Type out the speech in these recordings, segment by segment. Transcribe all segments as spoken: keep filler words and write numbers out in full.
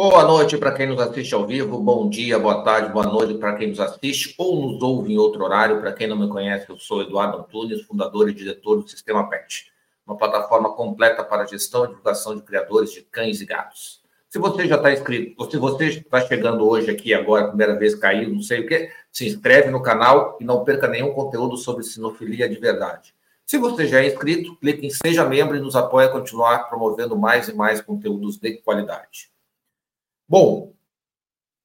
Boa noite para quem nos assiste ao vivo, bom dia, boa tarde, boa noite para quem nos assiste ou nos ouve em outro horário. Para quem não me conhece, eu sou Eduardo Antunes, fundador e diretor do Sistema PET, uma plataforma completa para gestão e divulgação de criadores de cães e gatos. Se você já está inscrito, se você está chegando hoje aqui agora, primeira vez caiu, não sei o quê, se inscreve no canal e não perca nenhum conteúdo sobre sinofilia de verdade. Se você já é inscrito, clique em Seja Membro e nos apoie a continuar promovendo mais e mais conteúdos de qualidade. Bom,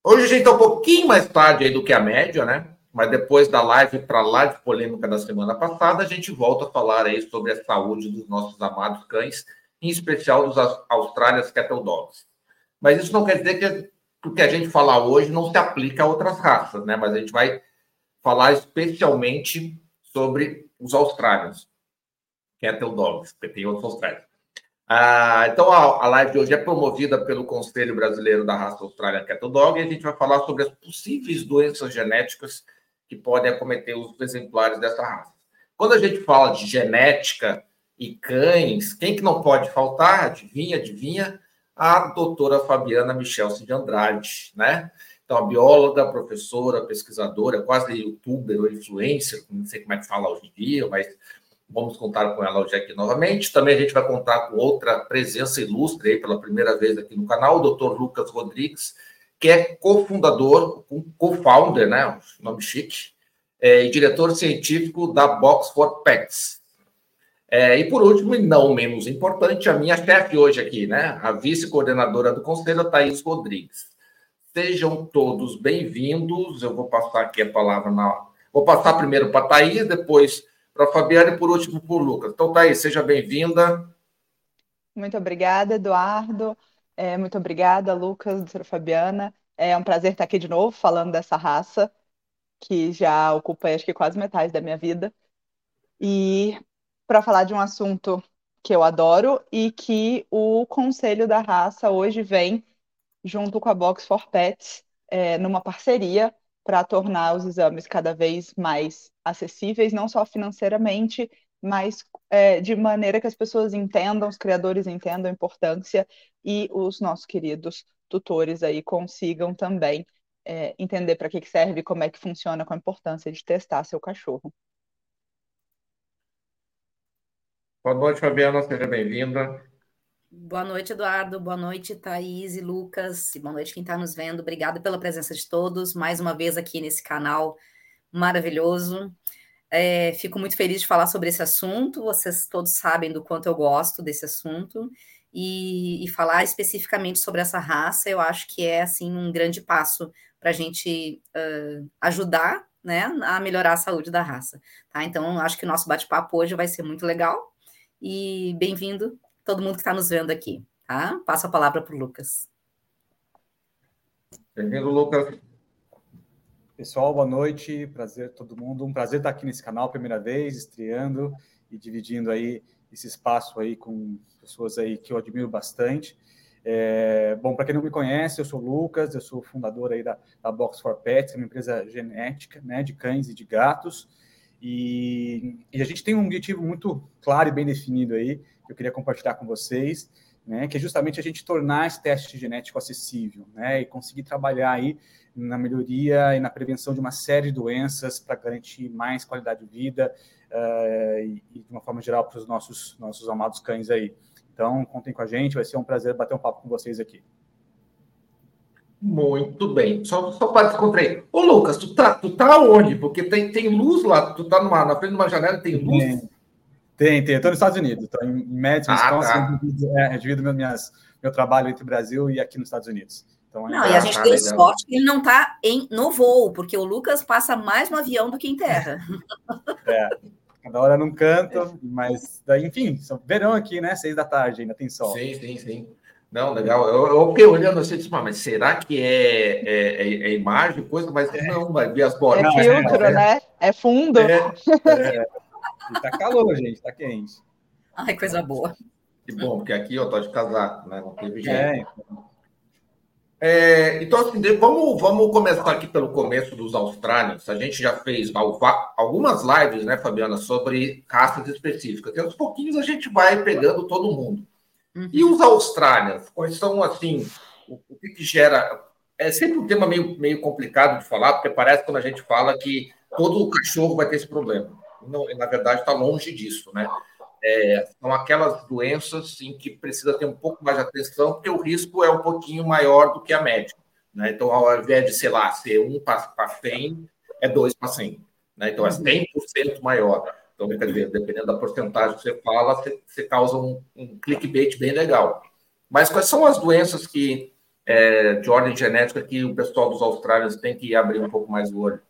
hoje a gente está um pouquinho mais tarde aí do que a média, né? Mas depois da live para lá de polêmica da semana passada, a gente volta a falar aí sobre a saúde dos nossos amados cães, em especial dos Australian Cattle Dogs. Mas isso não quer dizer que o que a gente falar hoje não se aplica a outras raças, né? Mas a gente vai falar especialmente sobre os Australians Cattle Dogs, porque tem outros Austrálios. Ah, então, a, a live de hoje é promovida pelo Conselho Brasileiro da Raça Australian Cattle Dog e a gente vai falar sobre as possíveis doenças genéticas que podem acometer os exemplares dessa raça. Quando a gente fala de genética e cães, quem que não pode faltar? Adivinha, adivinha? A doutora Fabiana Michelsen de Andrade, né? Então, a bióloga, professora, pesquisadora, quase youtuber ou influencer, não sei como é que fala hoje em dia, mas... Vamos contar com ela hoje aqui novamente. Também a gente vai contar com outra presença ilustre aí pela primeira vez aqui no canal, o doutor Lucas Rodrigues, que é cofundador, um co-founder, né? Nome chique, é, e diretor científico da Box four Petz. É, e por último, e não menos importante, a minha chefe hoje aqui, né? A vice-coordenadora do Conselho, a Thaís Rodrigues. Sejam todos bem-vindos. Eu vou passar aqui a palavra na. Vou passar primeiro para a Thaís, depois para a Fabiana e, por último, para o Lucas. Então, Thaís, seja bem-vinda. Muito obrigada, Eduardo. É, muito obrigada, Lucas, doutora Fabiana. É um prazer estar aqui de novo, falando dessa raça, que já ocupa, acho que, quase metade da minha vida. E para falar de um assunto que eu adoro e que o Conselho da Raça hoje vem, junto com a Box four Petz, é, numa parceria, para tornar os exames cada vez mais acessíveis, não só financeiramente, mas é, de maneira que as pessoas entendam, os criadores entendam a importância e os nossos queridos tutores aí consigam também é, entender para que, que serve, como é que funciona, com a importância de testar seu cachorro. Boa noite, Fabiana, seja bem-vinda. Boa noite, Eduardo. Boa noite, Thaís e Lucas. E boa noite quem está nos vendo. Obrigada pela presença de todos. Mais uma vez aqui nesse canal maravilhoso. É, fico muito feliz de falar sobre esse assunto. Vocês todos sabem do quanto eu gosto desse assunto. E, e falar especificamente sobre essa raça, eu acho que é assim, um grande passo para a gente uh, ajudar, né, a melhorar a saúde da raça. Tá? Então, acho que o nosso bate-papo hoje vai ser muito legal. E bem-vindo todo mundo que está nos vendo aqui, tá? Passo a palavra para o Lucas. Bem-vindo, Lucas. Pessoal, boa noite, prazer a todo mundo. Um prazer estar aqui nesse canal, primeira vez, estreando e dividindo aí esse espaço aí com pessoas aí que eu admiro bastante. É, bom, para quem não me conhece, eu sou o Lucas, eu sou fundador aí da, da Box four Petz, uma empresa genética, né, de cães e de gatos. E, e a gente tem um objetivo muito claro e bem definido aí, que eu queria compartilhar com vocês, né, que é justamente a gente tornar esse teste genético acessível, né, e conseguir trabalhar aí na melhoria e na prevenção de uma série de doenças para garantir mais qualidade de vida uh, e, e, de uma forma geral, para os nossos, nossos amados cães aí. Então, contem com a gente, vai ser um prazer bater um papo com vocês aqui. Muito bem, só, só para descontrair. Ô Lucas, tu tá, tu tá onde? Porque tem, tem luz lá, tu tá numa, na frente de uma janela, tem luz? Tem, tem, tem. Eu tô nos Estados Unidos, tô em Madison, ah, Wisconsin, tá. é, eu divido meu, minhas, meu trabalho entre o Brasil e aqui nos Estados Unidos. Então, não, é, e a gente tá, deu sorte que ele não tá em, no voo, porque o Lucas passa mais no avião do que em terra. É, cada hora num canto, mas daí, enfim, são verão aqui, né, seis da tarde, ainda tem sol. Sim, sim, sim. Não, legal. Eu, eu fiquei olhando assim e disse, mas será que é, é, é, é imagem, coisa? Mas é. não, vai ver as bordas. É filtro, é, né? É fundo. É, é. E tá calor, gente, tá quente. Ai, coisa boa. Que bom, porque aqui eu tô de casaco, né? Não teve jeito. É, então, assim, vamos, vamos começar aqui pelo começo dos australianos. A gente já fez algumas lives, né, Fabiana, sobre raças específicas. Porque aos pouquinhos a gente vai pegando todo mundo. E os Australians, quais são, assim, o, o que, que gera... É sempre um tema meio, meio complicado de falar, porque parece quando a gente fala que todo cachorro vai ter esse problema. Não, na verdade, está longe disso, né? É, são aquelas doenças em que precisa ter um pouco mais de atenção, porque o risco é um pouquinho maior do que a média, né? Então, ao invés de, sei lá, ser um para cem, é dois para cem, né? Então, é cem por cento maior. Então, quer dizer, dependendo da porcentagem que você fala, você, você causa um, um clickbait bem legal. Mas quais são as doenças que, é, de ordem genética que o pessoal dos australianos tem que abrir um pouco mais o olho?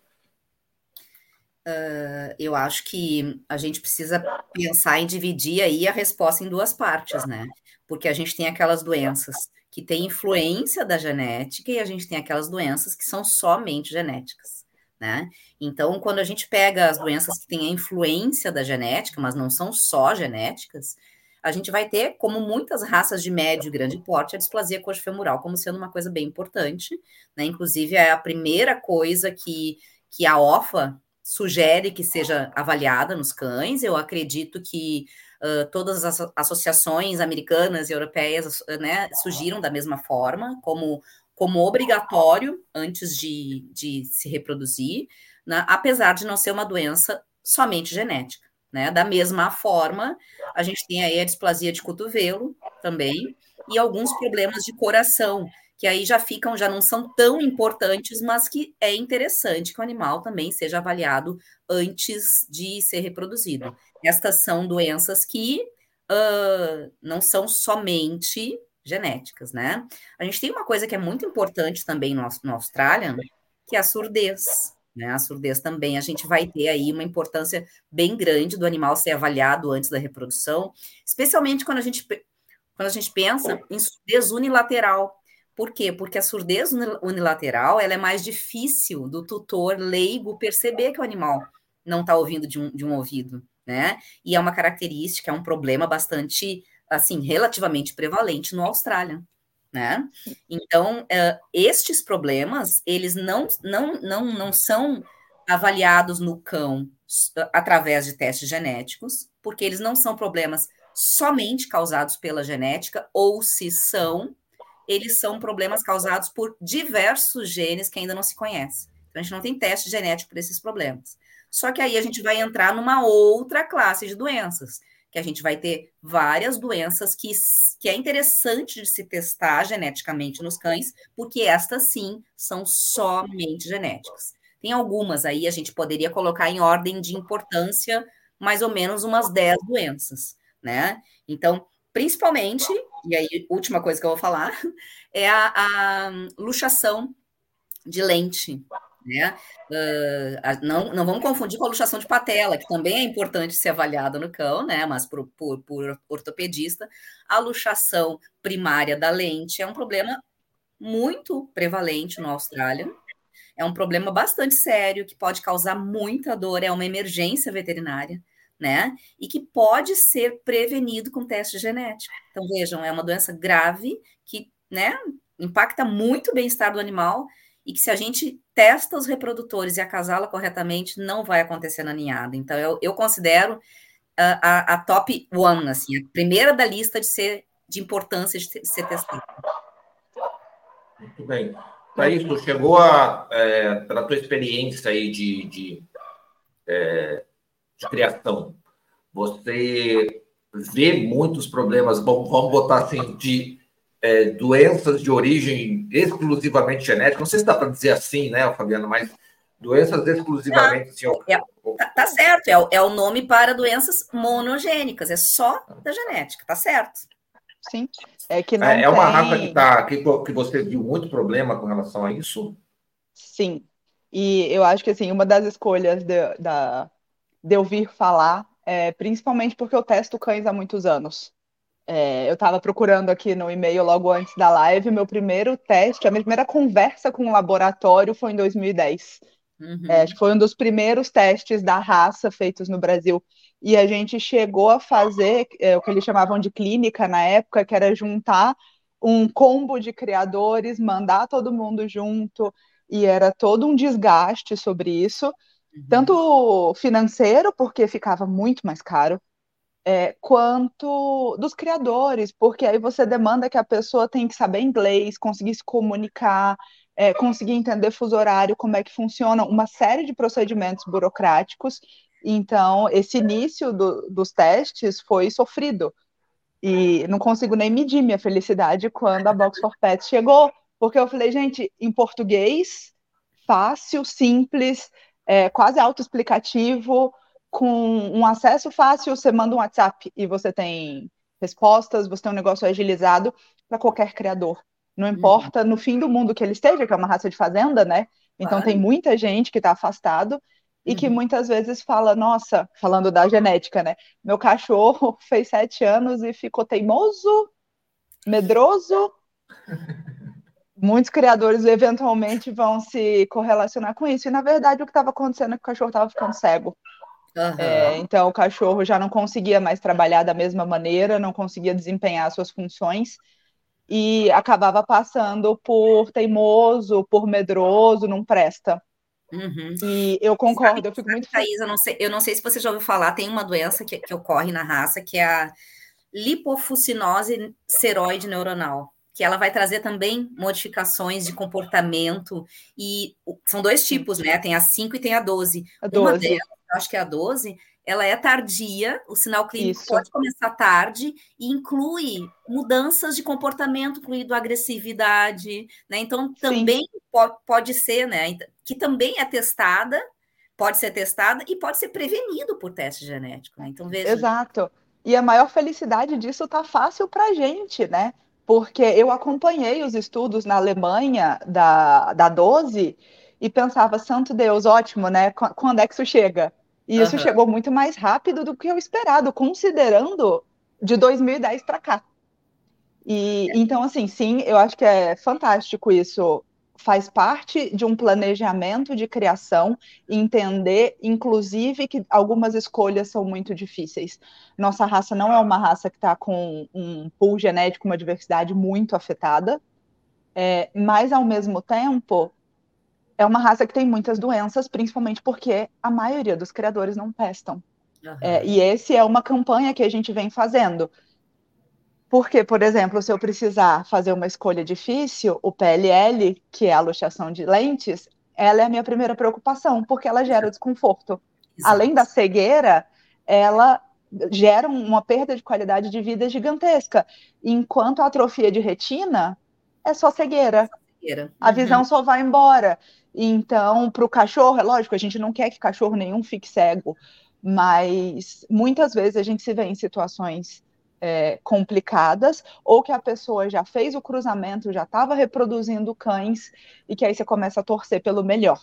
Uh, eu acho que a gente precisa pensar em dividir aí a resposta em duas partes, né? Porque a gente tem aquelas doenças que têm influência da genética e a gente tem aquelas doenças que são somente genéticas, né? Então, quando a gente pega as doenças que têm a influência da genética, mas não são só genéticas, a gente vai ter, como muitas raças de médio e grande porte, a displasia coxofemoral como sendo uma coisa bem importante, né? Inclusive, é a primeira coisa que, que a O F A sugere que seja avaliada nos cães. Eu acredito que uh, todas as associações americanas e europeias, né, surgiram da mesma forma, como, como obrigatório antes de, de se reproduzir, né, apesar de não ser uma doença somente genética, né? Da mesma forma, a gente tem aí a displasia de cotovelo também e alguns problemas de coração, que aí já ficam, já não são tão importantes, mas que é interessante que o animal também seja avaliado antes de ser reproduzido. Estas são doenças que uh, não são somente genéticas, né? A gente tem uma coisa que é muito importante também no, no Australian, que é a surdez, né? A surdez também, a gente vai ter aí uma importância bem grande do animal ser avaliado antes da reprodução, especialmente quando a gente, quando a gente pensa em surdez unilateral. Por quê? Porque a surdez unilateral ela é mais difícil do tutor leigo perceber que o animal não está ouvindo de um, de um ouvido, né? E é uma característica, é um problema bastante, assim, relativamente prevalente no Australian, né? Então, é, estes problemas, eles não, não, não, não são avaliados no cão através de testes genéticos, porque eles não são problemas somente causados pela genética, ou se são... eles são problemas causados por diversos genes que ainda não se conhecem. Então, a gente não tem teste genético para esses problemas. Só que aí a gente vai entrar numa outra classe de doenças, que a gente vai ter várias doenças que, que é interessante de se testar geneticamente nos cães, porque estas, sim, são somente genéticas. Tem algumas aí, a gente poderia colocar em ordem de importância mais ou menos umas dez doenças, né? Então, principalmente... E aí, última coisa que eu vou falar é a, a luxação de lente, né? Uh, a, não, não vamos confundir com a luxação de patela, que também é importante ser avaliada no cão, né? Mas por, por, por ortopedista, a luxação primária da lente é um problema muito prevalente no Austrália. É um problema bastante sério, que pode causar muita dor, é uma emergência veterinária, né? E que pode ser prevenido com teste genético. Então, vejam, é uma doença grave que, né, impacta muito o bem-estar do animal e que, se a gente testa os reprodutores e acasala corretamente, não vai acontecer na ninhada. Então, eu, eu considero a, a, a top one, assim, a primeira da lista de, ser, de importância de, ter, de ser testada. Muito bem. Thaís, tu chegou a, é, pela tua experiência aí de... de é... de criação, você vê muitos problemas, bom, vamos botar assim, de é, doenças de origem exclusivamente genética, não sei se dá para dizer assim, né, Fabiana, mas doenças exclusivamente... Não, assim, é, eu... tá, tá certo, é, é o nome para doenças monogênicas, é só da genética, tá certo. Sim, é que não é, tem... É uma raça que, tá, que, que você viu muito problema com relação a isso? Sim, e eu acho que assim, uma das escolhas de, da... de eu vir falar, é, principalmente porque eu testo cães há muitos anos. É, eu estava procurando aqui no e-mail logo antes da live, meu primeiro teste, a minha primeira conversa com o laboratório foi em dois mil e dez. Uhum. É, foi um dos primeiros testes da raça feitos no Brasil. E a gente chegou a fazer é, o que eles chamavam de clínica na época, que era juntar um combo de criadores, mandar todo mundo junto, e era todo um desgaste sobre isso. Tanto financeiro, porque ficava muito mais caro, é, quanto dos criadores, porque aí você demanda que a pessoa tem que saber inglês, conseguir se comunicar, é, conseguir entender fuso horário, como é que funciona, uma série de procedimentos burocráticos. Então, esse início do, dos testes foi sofrido. E não consigo nem medir minha felicidade quando a Box for Petz chegou, porque eu falei, gente, em português, fácil, simples, é, quase autoexplicativo, com um acesso fácil, você manda um WhatsApp e você tem respostas, você tem um negócio agilizado para qualquer criador. Não importa, no fim do mundo que ele esteja, que é uma raça de fazenda, né? Então, claro, tem muita gente que está afastado. E uhum. que muitas vezes fala, nossa, falando da genética, né? Meu cachorro fez sete anos e ficou teimoso, medroso. Muitos criadores eventualmente vão se correlacionar com isso. E, na verdade, o que estava acontecendo é que o cachorro estava ficando cego. Uhum. É, então, o cachorro já não conseguia mais trabalhar da mesma maneira, não conseguia desempenhar suas funções. E acabava passando por teimoso, por medroso, não presta. Uhum. E eu concordo, sabe, eu fico sabe, muito feliz. Thaís, eu não sei, eu não sei se você já ouviu falar, tem uma doença que, que ocorre na raça, que é a lipofuscinose ceroide neuronal, que ela vai trazer também modificações de comportamento, e são dois tipos, né? Tem a cinco e tem a doze. A doze. Uma delas, eu acho que é a doze, ela é tardia, o sinal clínico Isso. pode começar tarde e inclui mudanças de comportamento, incluindo agressividade, né? Então, também pode, pode ser, né? Que também é testada, pode ser testada e pode ser prevenido por teste genético, né? Então, veja. Exato. E a maior felicidade disso tá fácil pra gente, né? Porque eu acompanhei os estudos na Alemanha da, da doze e pensava, santo Deus, ótimo, né? Quando é que isso chega? E isso uhum. chegou muito mais rápido do que eu esperado, considerando de dois mil e dez para cá. E, é. Então, assim, sim, eu acho que é fantástico isso. Faz parte de um planejamento de criação, entender, inclusive, que algumas escolhas são muito difíceis. Nossa raça não é uma raça que está com um pool genético, uma diversidade muito afetada, é, mas, ao mesmo tempo... É uma raça que tem muitas doenças, principalmente porque a maioria dos criadores não pestam. Uhum. É, e essa é uma campanha que a gente vem fazendo. Porque, por exemplo, se eu precisar fazer uma escolha difícil, o P L L, que é a luxação de lentes, ela é a minha primeira preocupação, porque ela gera desconforto. Exato. Além da cegueira, ela gera uma perda de qualidade de vida gigantesca. Enquanto a atrofia de retina é só cegueira. A visão uhum. só vai embora. Então, para o cachorro, é lógico, a gente não quer que cachorro nenhum fique cego, mas muitas vezes a gente se vê em situações é, complicadas, ou que a pessoa já fez o cruzamento, já estava reproduzindo cães, e que aí você começa a torcer pelo melhor.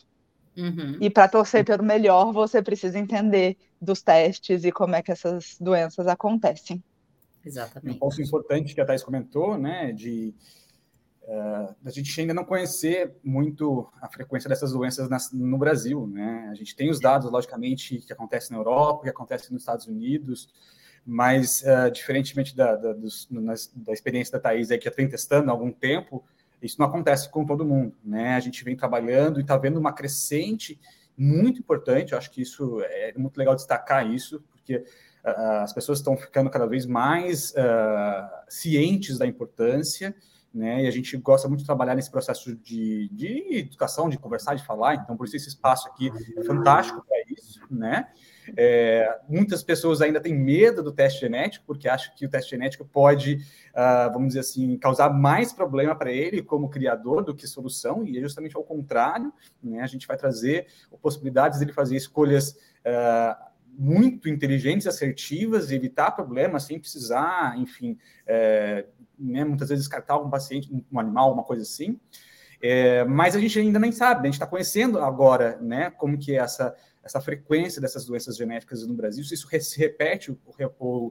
Uhum. E para torcer pelo melhor, você precisa entender dos testes e como é que essas doenças acontecem. Exatamente. Um ponto importante que a Thaís comentou, né, de... Uh, a gente ainda não conhecer muito a frequência dessas doenças nas, no Brasil, né? A gente tem os dados, logicamente, que acontece na Europa, que acontece nos Estados Unidos, mas, uh, diferentemente da, da, dos, nas, da experiência da Thaís, aí, que já vem testando há algum tempo, isso não acontece com todo mundo, né? A gente vem trabalhando e está vendo uma crescente muito importante, eu acho que isso é muito legal destacar isso, porque uh, as pessoas estão ficando cada vez mais uh, cientes da importância, né? E a gente gosta muito de trabalhar nesse processo de, de educação, de conversar, de falar, então por isso esse espaço aqui é fantástico para isso, né? É, muitas pessoas ainda têm medo do teste genético, porque acham que o teste genético pode, uh, vamos dizer assim, causar mais problema para ele como criador do que solução, e é justamente ao contrário, né? A gente vai trazer possibilidades dele fazer escolhas uh, muito inteligentes, assertivas, evitar problemas sem precisar, enfim, é, né, muitas vezes descartar um paciente, um animal, uma coisa assim. É, mas a gente ainda nem sabe, a gente está conhecendo agora, né, como que é essa, essa frequência dessas doenças genéticas no Brasil, se isso se repete, ou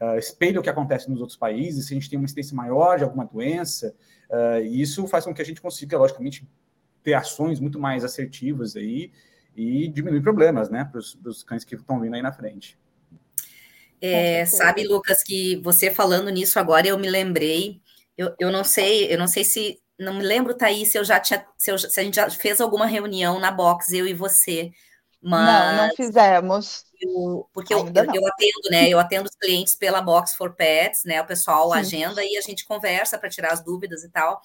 uh, espelha o que acontece nos outros países, se a gente tem uma incidência maior de alguma doença, uh, e isso faz com que a gente consiga, logicamente, ter ações muito mais assertivas aí, e diminuir problemas, né, para os cães que estão vindo aí na frente. É, sabe, Lucas, que você falando nisso agora, eu me lembrei, eu, eu não sei, eu não sei se, não me lembro, Thaís, se, eu já tinha, se, eu, se a gente já fez alguma reunião na Box, eu e você, mas... Não, não fizemos. eu, porque eu, eu, eu atendo, né? Eu atendo os clientes pela Box for Petz, né? O pessoal Sim. agenda e a gente conversa para tirar as dúvidas e tal.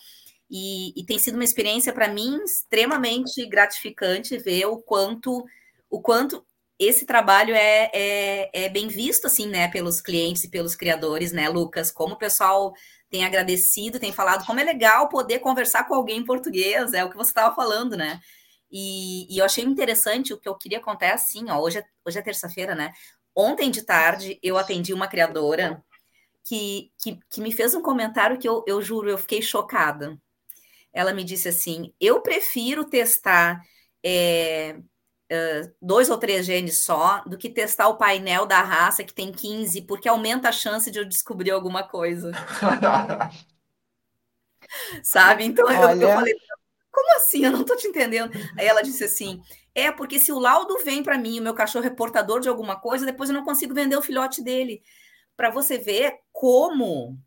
E, e tem sido uma experiência para mim extremamente gratificante ver o quanto, o quanto esse trabalho é, é, é bem visto, assim, né? Pelos clientes e pelos criadores, né, Lucas? Como o pessoal tem agradecido, tem falado como é legal poder conversar com alguém em português, é o que você estava falando, né? E, e eu achei interessante, o que eu queria contar é assim, ó, hoje é, hoje é terça-feira, né? Ontem de tarde eu atendi uma criadora que, que, que me fez um comentário que eu, eu juro, eu fiquei chocada. Ela me disse assim, eu prefiro testar é, dois ou três genes só do que testar o painel da raça que tem quinze, porque aumenta a chance de eu descobrir alguma coisa. Sabe? Então Olha... eu, eu falei... Como assim? Eu não tô te entendendo. Aí ela disse assim, é porque se o laudo vem para mim, o meu cachorro é portador de alguma coisa, depois eu não consigo vender o filhote dele. Para você ver como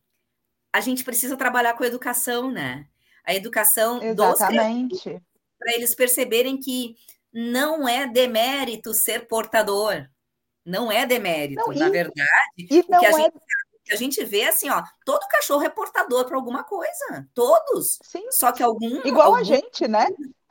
a gente precisa trabalhar com a educação, né? A educação Exatamente. Dos criadores, para eles perceberem que não é demérito ser portador. Não é demérito, não, e, na verdade. E não que a é... gente... que a gente vê assim, ó, todo cachorro é portador para alguma coisa, todos, Sim. só que algum... Igual algum... a gente, né?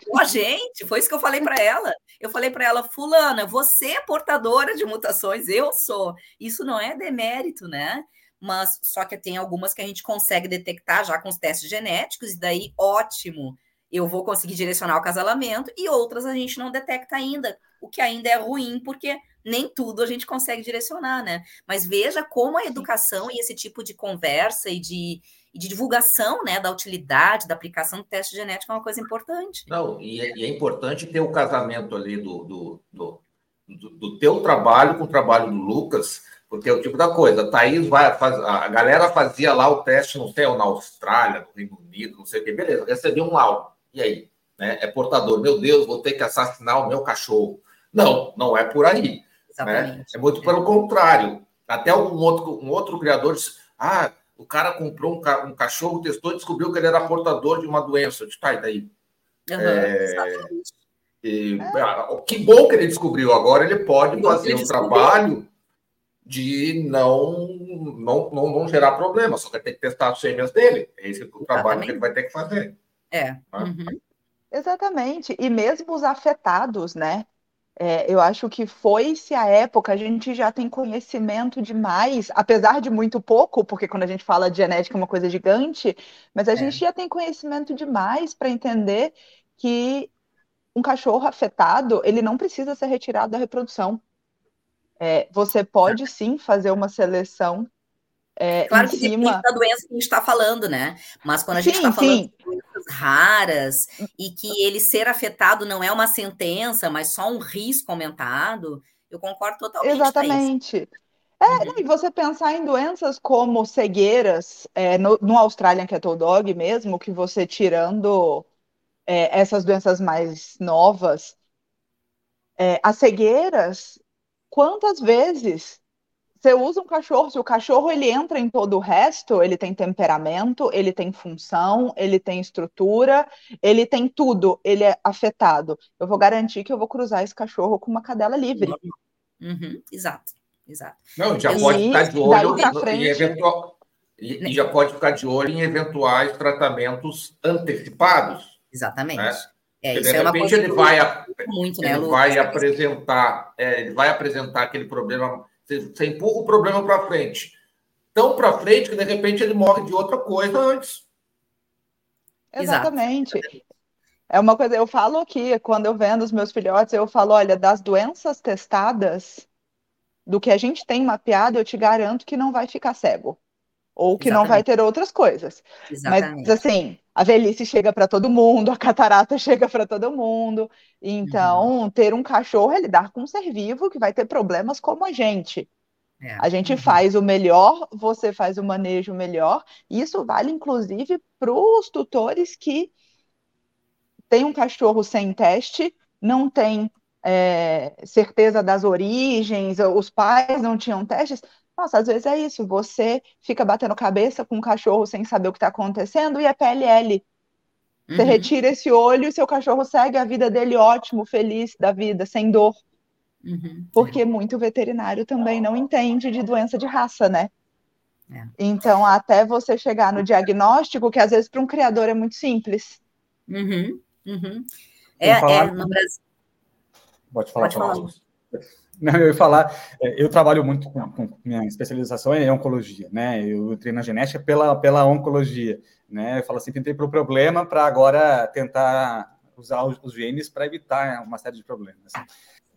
Igual a gente, foi isso que eu falei para ela, eu falei para ela, fulana, você é portadora de mutações, eu sou, isso não é demérito, né? Mas só que tem algumas que a gente consegue detectar já com os testes genéticos, e daí, ótimo, eu vou conseguir direcionar o acasalamento, e outras a gente não detecta ainda, o que ainda é ruim, porque... nem tudo a gente consegue direcionar, né? Mas veja como a educação e esse tipo de conversa e de, e de divulgação, né, da utilidade, da aplicação do teste genético é uma coisa importante. Não, e é, e é importante ter o casamento ali do, do, do, do, do teu trabalho com o trabalho do Lucas, porque é o tipo da coisa. A Thaís vai, faz, a galera fazia lá o teste, não sei, ou na Austrália, no Reino Unido, não sei o quê. Beleza, recebi um laudo. E aí? Né? É portador. Meu Deus, vou ter que assassinar o meu cachorro. Não, não é por aí. Né? É muito pelo é. contrário. Até um outro, um outro criador disse, ah, o cara comprou um, ca- um cachorro, testou e descobriu que ele era portador de uma doença. Eu disse, tá, e daí? Uhum, é... E... É. Ah, que bom que ele descobriu. Agora ele pode fazer um trabalho de não, não, não, não gerar problema, só que tem que testar as fêmeas dele. É esse o trabalho Exatamente. Que ele vai ter que fazer. É. Né? Uhum. Exatamente. E mesmo os afetados, né? É, eu acho que foi-se a época, a gente já tem conhecimento demais, apesar de muito pouco, porque quando a gente fala de genética é uma coisa gigante, mas a é. gente já tem conhecimento demais para entender que um cachorro afetado, ele não precisa ser retirado da reprodução. É, você pode sim fazer uma seleção é, claro em que cima... depende da doença que a gente está falando, né? Mas quando a gente está falando... Sim. raras, e que ele ser afetado não é uma sentença, mas só um risco aumentado, eu concordo totalmente. Exatamente. É, uhum. E você pensar em doenças como cegueiras, é, no, no Australian Cattle Dog mesmo, que você tirando é, essas doenças mais novas, é, as cegueiras, quantas vezes... Você usa um cachorro, se o cachorro ele entra em todo o resto, ele tem temperamento, ele tem função, ele tem estrutura, ele tem tudo, ele é afetado. Eu vou garantir que eu vou cruzar esse cachorro com uma cadela livre. Uhum, exato, exato. Não, já pode e, ficar de olho frente... em eventual... e, e já pode ficar de olho em eventuais tratamentos antecipados. Exatamente. Né? É, de repente é uma coisa ele, vai, a... muito, ele, né, Lu, vai apresentar, é, ele vai apresentar aquele problema. Você, você empurra o problema para frente. Tão para frente que, de repente, ele morre de outra coisa antes. Exatamente. Exato. É uma coisa... Eu falo aqui, quando eu vendo os meus filhotes, eu falo, olha, das doenças testadas, do que a gente tem mapeado, eu te garanto que não vai ficar cego. Ou que Exatamente. Não vai ter outras coisas. Exatamente. Mas, assim, a velhice chega para todo mundo, a catarata chega para todo mundo. Então, uhum. ter um cachorro é lidar com um ser vivo que vai ter problemas como a gente. É. A gente uhum. faz o melhor, você faz o manejo melhor. Isso vale, inclusive, para os tutores que têm um cachorro sem teste, não tem é, certeza das origens, os pais não tinham testes... Nossa, às vezes é isso, você fica batendo cabeça com um cachorro sem saber o que está acontecendo e é P L L. Você uhum. retira esse olho e seu cachorro segue a vida dele ótimo, feliz da vida, sem dor. Uhum. Porque muito veterinário também não entende de doença de raça, né? É. Então, até você chegar no diagnóstico, que às vezes para um criador é muito simples. Uhum. Uhum. É, é no Brasil. Pode falar, Pode falar. Não, eu ia falar, eu trabalho muito com, com minha especialização em oncologia, né? Eu treino a genética pela, pela oncologia, né? Eu falo assim, tentei para o problema para agora tentar usar os, os genes para evitar uma série de problemas.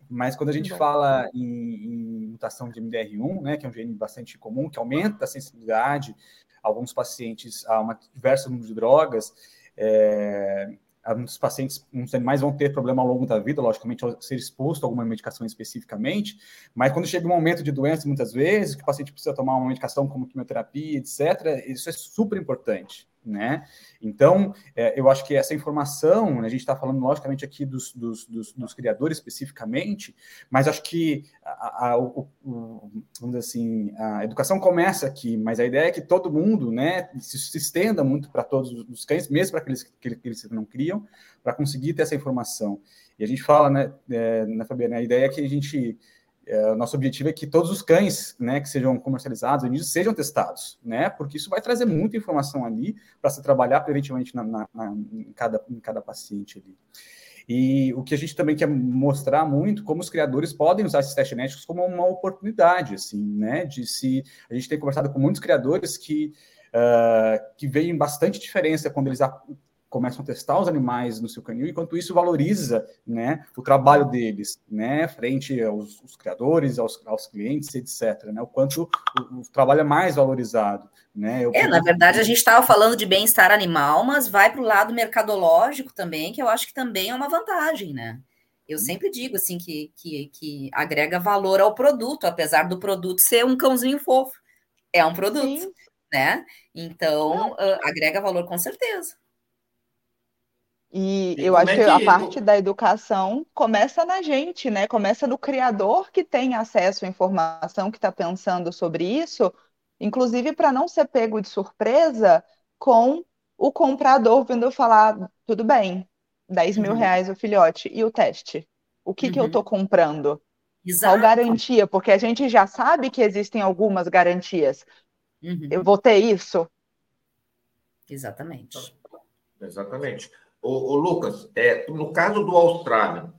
Mas quando a gente fala em, em mutação de M D R um, né, que é um gene bastante comum, que aumenta a sensibilidade a alguns pacientes a um diverso número de drogas, é... Muitos pacientes, muitos animais vão ter problema ao longo da vida, logicamente, ao ser exposto a alguma medicação especificamente, mas quando chega um momento de doença, muitas vezes, que o paciente precisa tomar uma medicação como quimioterapia, etcétera, isso é super importante, né? Então, é, eu acho que essa informação, né, a gente está falando, logicamente, aqui dos, dos, dos, dos criadores especificamente, mas acho que, a, a, o, o, vamos dizer assim, a educação começa aqui, mas a ideia é que todo mundo, né, se, se estenda muito para todos os cães, mesmo para aqueles que, que eles não criam, para conseguir ter essa informação. E a gente fala, né, é, na Fabiana, a ideia é que a gente... Nosso objetivo é que todos os cães, né, que sejam comercializados sejam testados, né, porque isso vai trazer muita informação ali para se trabalhar preventivamente na, na, na, em, cada, em cada paciente ali. E o que a gente também quer mostrar muito como os criadores podem usar esses testes genéticos como uma oportunidade, assim, né, de se... A gente tem conversado com muitos criadores que, uh, que veem bastante diferença quando eles... A, começam a testar os animais no seu canil, enquanto isso valoriza, né, o trabalho deles, né, frente aos, aos criadores, aos, aos clientes, etcétera, né, o quanto o, o trabalho é mais valorizado, né. Eu... É, na verdade, a gente estava falando de bem-estar animal, mas vai para o lado mercadológico também, que eu acho que também é uma vantagem, né. Eu sempre digo, assim, que, que, que agrega valor ao produto, apesar do produto ser um cãozinho fofo, é um produto, sim, né, então uh, agrega valor com certeza. E, e eu acho é que a parte da educação começa na gente, né? Começa no criador que tem acesso à informação, que está pensando sobre isso, inclusive para não ser pego de surpresa com o comprador vindo falar, tudo bem, dez mil reais o filhote, e o teste? O que, uhum. que eu estou comprando? Exato. Qual garantia? Porque a gente já sabe que existem algumas garantias. Uhum. Eu vou ter isso? Exatamente. Exatamente. O, o Lucas, é, no caso do Austrália,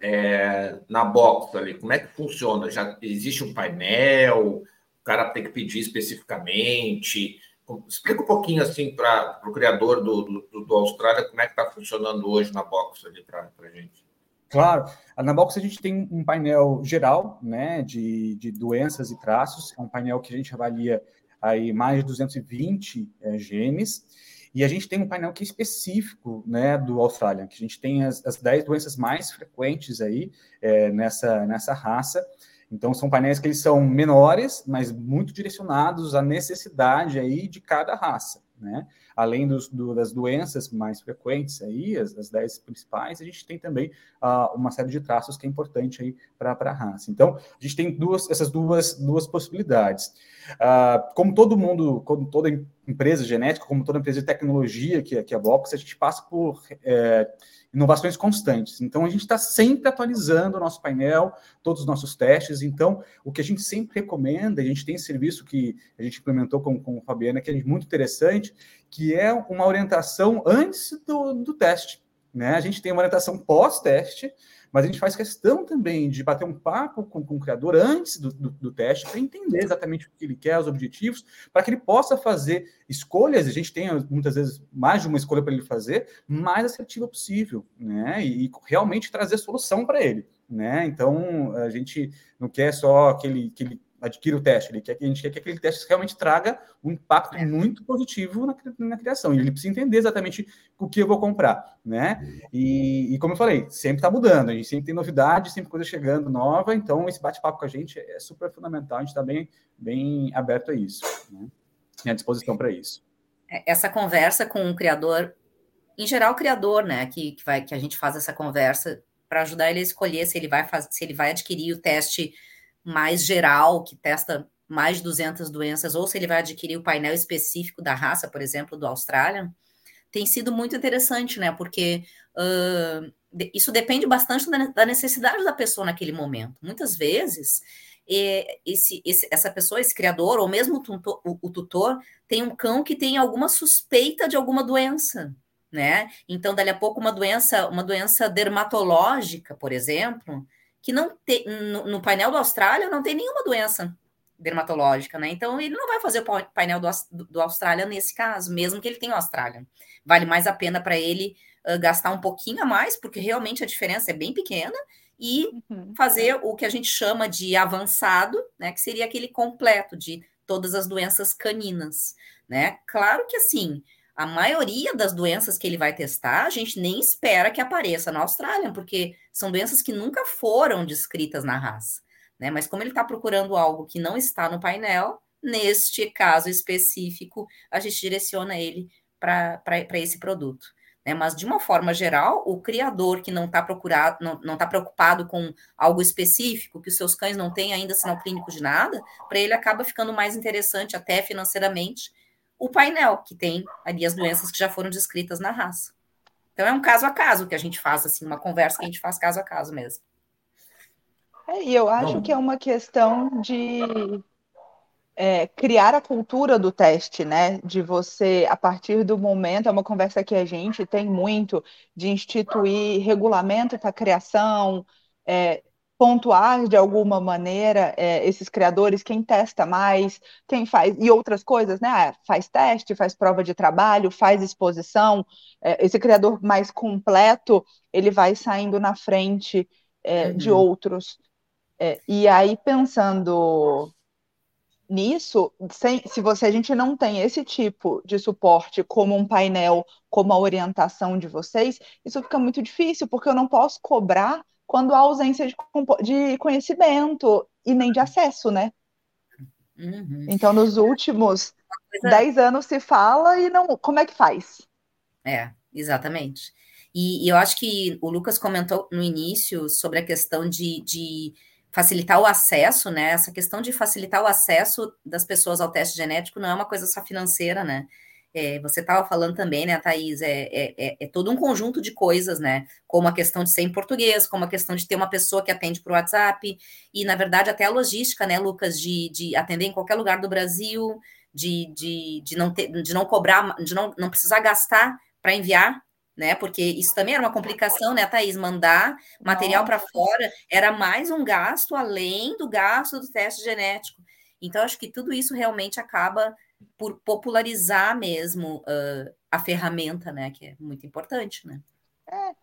é, na box ali, como é que funciona? Já existe um painel? O cara tem que pedir especificamente? Explica um pouquinho assim para o criador do, do, do Austrália como é que está funcionando hoje na box ali para a gente. Claro, na box a gente tem um painel geral, né, de, de doenças e traços, é um painel que a gente avalia aí mais de duzentos e vinte é, genes. E a gente tem um painel que é específico, né, do Australian, que a gente tem as, as dez doenças mais frequentes aí é, nessa, nessa raça. Então, são painéis que eles são menores, mas muito direcionados à necessidade aí de cada raça, né? Além dos, do, das doenças mais frequentes aí, as, as dez principais, a gente tem também uh, uma série de traços que é importante aí para a raça. Então, a gente tem duas, essas duas, duas possibilidades. Uh, como todo mundo, como toda empresa genética, como toda empresa de tecnologia que, que é a Box, a gente passa por é, inovações constantes. Então, a gente está sempre atualizando o nosso painel, todos os nossos testes. Então, o que a gente sempre recomenda, a gente tem esse serviço que a gente implementou com, com o Fabiana, que é muito interessante, que é uma orientação antes do, do teste, né? A gente tem uma orientação pós-teste, mas a gente faz questão também de bater um papo com, com o criador antes do, do, do teste para entender exatamente o que ele quer, os objetivos, para que ele possa fazer escolhas. A gente tem, muitas vezes, mais de uma escolha para ele fazer, mais assertiva possível, né? E, e realmente trazer solução para ele, né? Então, a gente não quer só que ele... Que ele adquire o teste, ele quer, a gente quer que aquele teste realmente traga um impacto muito positivo na, na criação, e ele precisa entender exatamente o que eu vou comprar, né, e, e como eu falei, sempre está mudando, a gente sempre tem novidade, sempre coisa chegando nova, então esse bate-papo com a gente é super fundamental, a gente está bem, bem aberto a isso, né, e à disposição para isso. Essa conversa com o criador, em geral o criador, né, que, que, vai, que a gente faz essa conversa para ajudar ele a escolher se ele vai, faz, se ele vai adquirir o teste mais geral, que testa mais de duzentas doenças, ou se ele vai adquirir o painel específico da raça, por exemplo, do Australian, tem sido muito interessante, né? Porque uh, isso depende bastante da necessidade da pessoa naquele momento. Muitas vezes, esse, esse, essa pessoa, esse criador, ou mesmo o tutor, o, o tutor, tem um cão que tem alguma suspeita de alguma doença, né? Então, dali a pouco, uma doença, uma doença dermatológica, por exemplo, que não tem, no, no painel do Australian não tem nenhuma doença dermatológica, né? Então, ele não vai fazer o painel do, do Australian nesse caso, mesmo que ele tenha o Australian. Vale mais a pena para ele uh, gastar um pouquinho a mais, porque realmente a diferença é bem pequena, e uhum. fazer o que a gente chama de avançado, né? Que seria aquele completo de todas as doenças caninas, né? Claro que, assim, a maioria das doenças que ele vai testar, a gente nem espera que apareça na Austrália, porque são doenças que nunca foram descritas na raça, né? Mas como ele está procurando algo que não está no painel, neste caso específico, a gente direciona ele para esse produto, né? Mas, de uma forma geral, o criador que não está procurado, não, não tá preocupado com algo específico, que os seus cães não têm ainda sinal clínico de nada, para ele acaba ficando mais interessante, até financeiramente, o painel, que tem ali as doenças que já foram descritas na raça. Então, é um caso a caso que a gente faz, assim, uma conversa que a gente faz caso a caso mesmo. É, e eu acho Bom. que é uma questão de é, criar a cultura do teste, né? De você, a partir do momento, é uma conversa que a gente tem muito, de instituir regulamento para criação, é, pontuar de alguma maneira é, esses criadores, quem testa mais, quem faz, e outras coisas, né? Ah, faz teste, faz prova de trabalho, faz exposição, é, esse criador mais completo, ele vai saindo na frente é, uhum. de outros. É, e aí, pensando nisso, sem, se você, a gente não tem esse tipo de suporte como um painel, como a orientação de vocês, isso fica muito difícil, porque eu não posso cobrar quando há ausência de, de conhecimento e nem de acesso, né? Uhum. Então, nos últimos dez coisa... anos se fala e não... Como é que faz? É, exatamente. E, e eu acho que o Lucas comentou no início sobre a questão de, de facilitar o acesso, né? Essa questão de facilitar o acesso das pessoas ao teste genético não é uma coisa só financeira, né? É, você estava falando também, né, Thaís, é, é, é todo um conjunto de coisas, né, como a questão de ser em português, como a questão de ter uma pessoa que atende por WhatsApp, e, na verdade, até a logística, né, Lucas, de, de atender em qualquer lugar do Brasil, de, de, de, não, ter, de não cobrar, de não, não precisar gastar para enviar, né, porque isso também era uma complicação, né, Thaís, mandar material para fora era mais um gasto, além do gasto do teste genético. Então, acho que tudo isso realmente acaba por popularizar mesmo uh, a ferramenta, né, que é muito importante, né?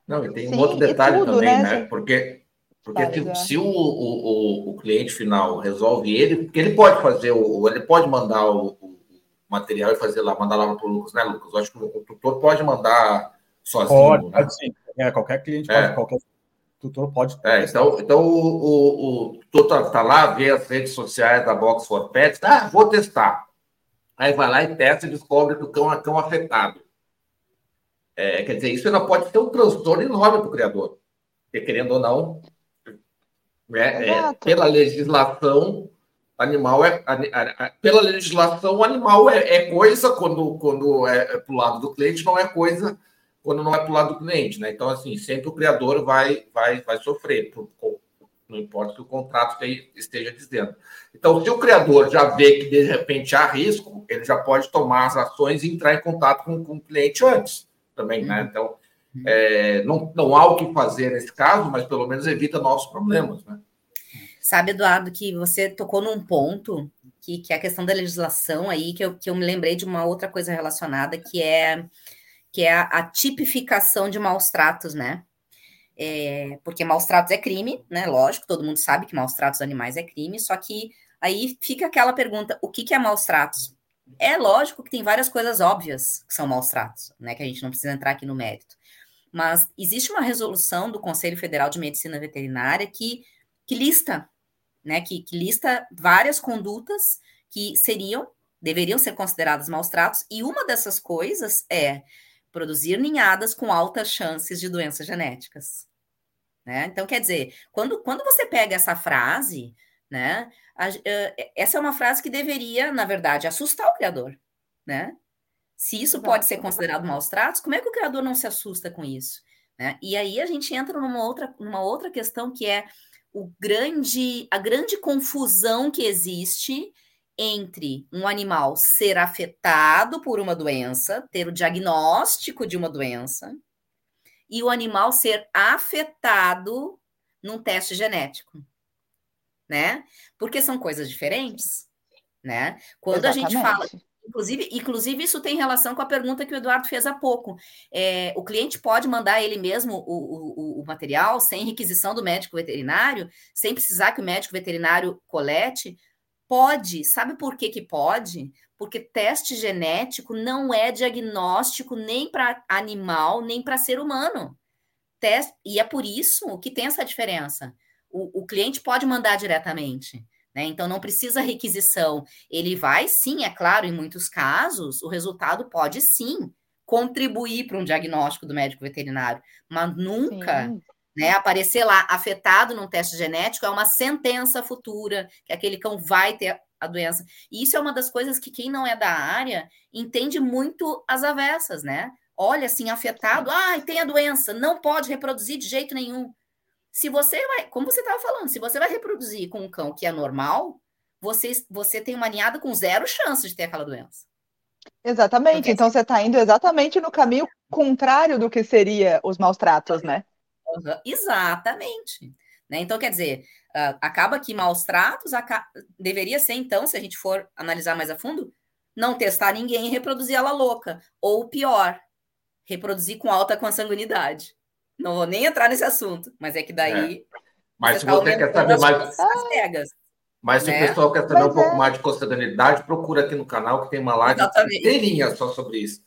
Não, e tem Sim, um outro detalhe tudo, também, né, né? porque, porque tipo, se o, o, o cliente final resolve ele, porque ele pode fazer, o, ele pode mandar o, o material e fazer lá, mandar lá para o Lucas, né, Lucas? Eu acho que o tutor pode mandar sozinho, pode, né? Pode sim, é, qualquer cliente é. pode, qualquer tutor pode. É, então, então o, o, o tutor está lá, vê as redes sociais da Box for Petz, ah, vou testar. Aí vai lá e testa e descobre que o cão é cão afetado. É, quer dizer, isso ainda pode ter um transtorno enorme para o criador. Porque, querendo ou não, é, é, pela legislação, animal é, a, a, pela legislação, animal é, é coisa quando, quando é, é para o lado do cliente, não é coisa quando não é para o lado do cliente, né? Então, assim, sempre o criador vai, vai, vai sofrer, por, por, não importa o que o contrato esteja dizendo. Então, se o criador já vê que, de repente, há risco, ele já pode tomar as ações e entrar em contato com, com o cliente antes também, né? Então, é, não, não há o que fazer nesse caso, mas pelo menos evita novos problemas, né? Sabe, Eduardo, que você tocou num ponto, que, que é a questão da legislação aí, que eu, que eu me lembrei de uma outra coisa relacionada, que é, que é a, a tipificação de maus-tratos, né? É, porque maus-tratos é crime, né? Lógico, todo mundo sabe que maus-tratos animais é crime, só que aí fica aquela pergunta, o que, que é maus-tratos? É lógico que tem várias coisas óbvias que são maus-tratos, né? Que a gente não precisa entrar aqui no mérito. Mas existe uma resolução do Conselho Federal de Medicina Veterinária que, que lista, né? Que, que lista várias condutas que seriam, deveriam ser consideradas maus-tratos, e uma dessas coisas é produzir ninhadas com altas chances de doenças genéticas. Né? Então, quer dizer, quando, quando você pega essa frase, né, a, a, essa é uma frase que deveria, na verdade, assustar o criador, né? Se isso pode ser considerado maus tratos, como é que o criador não se assusta com isso? Né? E aí a gente entra numa outra, numa outra questão, que é o grande, a grande confusão que existe entre um animal ser afetado por uma doença, ter o diagnóstico de uma doença, e o animal ser afetado num teste genético, né? Porque são coisas diferentes, né? Quando Exatamente. a gente fala... Inclusive, inclusive, isso tem relação com a pergunta que o Eduardo fez há pouco. É, o cliente pode mandar ele mesmo o, o, o material sem requisição do médico veterinário, sem precisar que o médico veterinário colete? Pode. Sabe por que que pode? Porque teste genético não é diagnóstico nem para animal, nem para ser humano. Teste, e é por isso que tem essa diferença. O, o cliente pode mandar diretamente. Né? Então, não precisa requisição. Ele vai, sim, é claro, em muitos casos, o resultado pode, sim, contribuir para um diagnóstico do médico veterinário, mas nunca, né, aparecer lá afetado num teste genético é uma sentença futura, que aquele cão vai ter a doença. E isso é uma das coisas que quem não é da área entende muito às avessas, né? Olha, assim, afetado, ah, tem a doença, não pode reproduzir de jeito nenhum. Se você vai, como você estava falando, se você vai reproduzir com um cão que é normal, você, você tem uma ninhada com zero chance de ter aquela doença. Exatamente. Porque então assim, você está indo exatamente no caminho contrário do que seria os maus tratos, né? Exatamente. Né? Então, quer dizer, acaba que maus tratos acaba, deveria ser, então, se a gente for analisar mais a fundo, não testar ninguém e reproduzir ela louca. Ou pior, reproduzir com alta consanguinidade. Não vou nem entrar nesse assunto, mas é que daí... É. Mas se você quer saber mais... Cegas, mas né? Se o pessoal quer saber mas um é. pouco mais de consanguinidade, procura aqui no canal, que tem uma live inteirinha só sobre isso.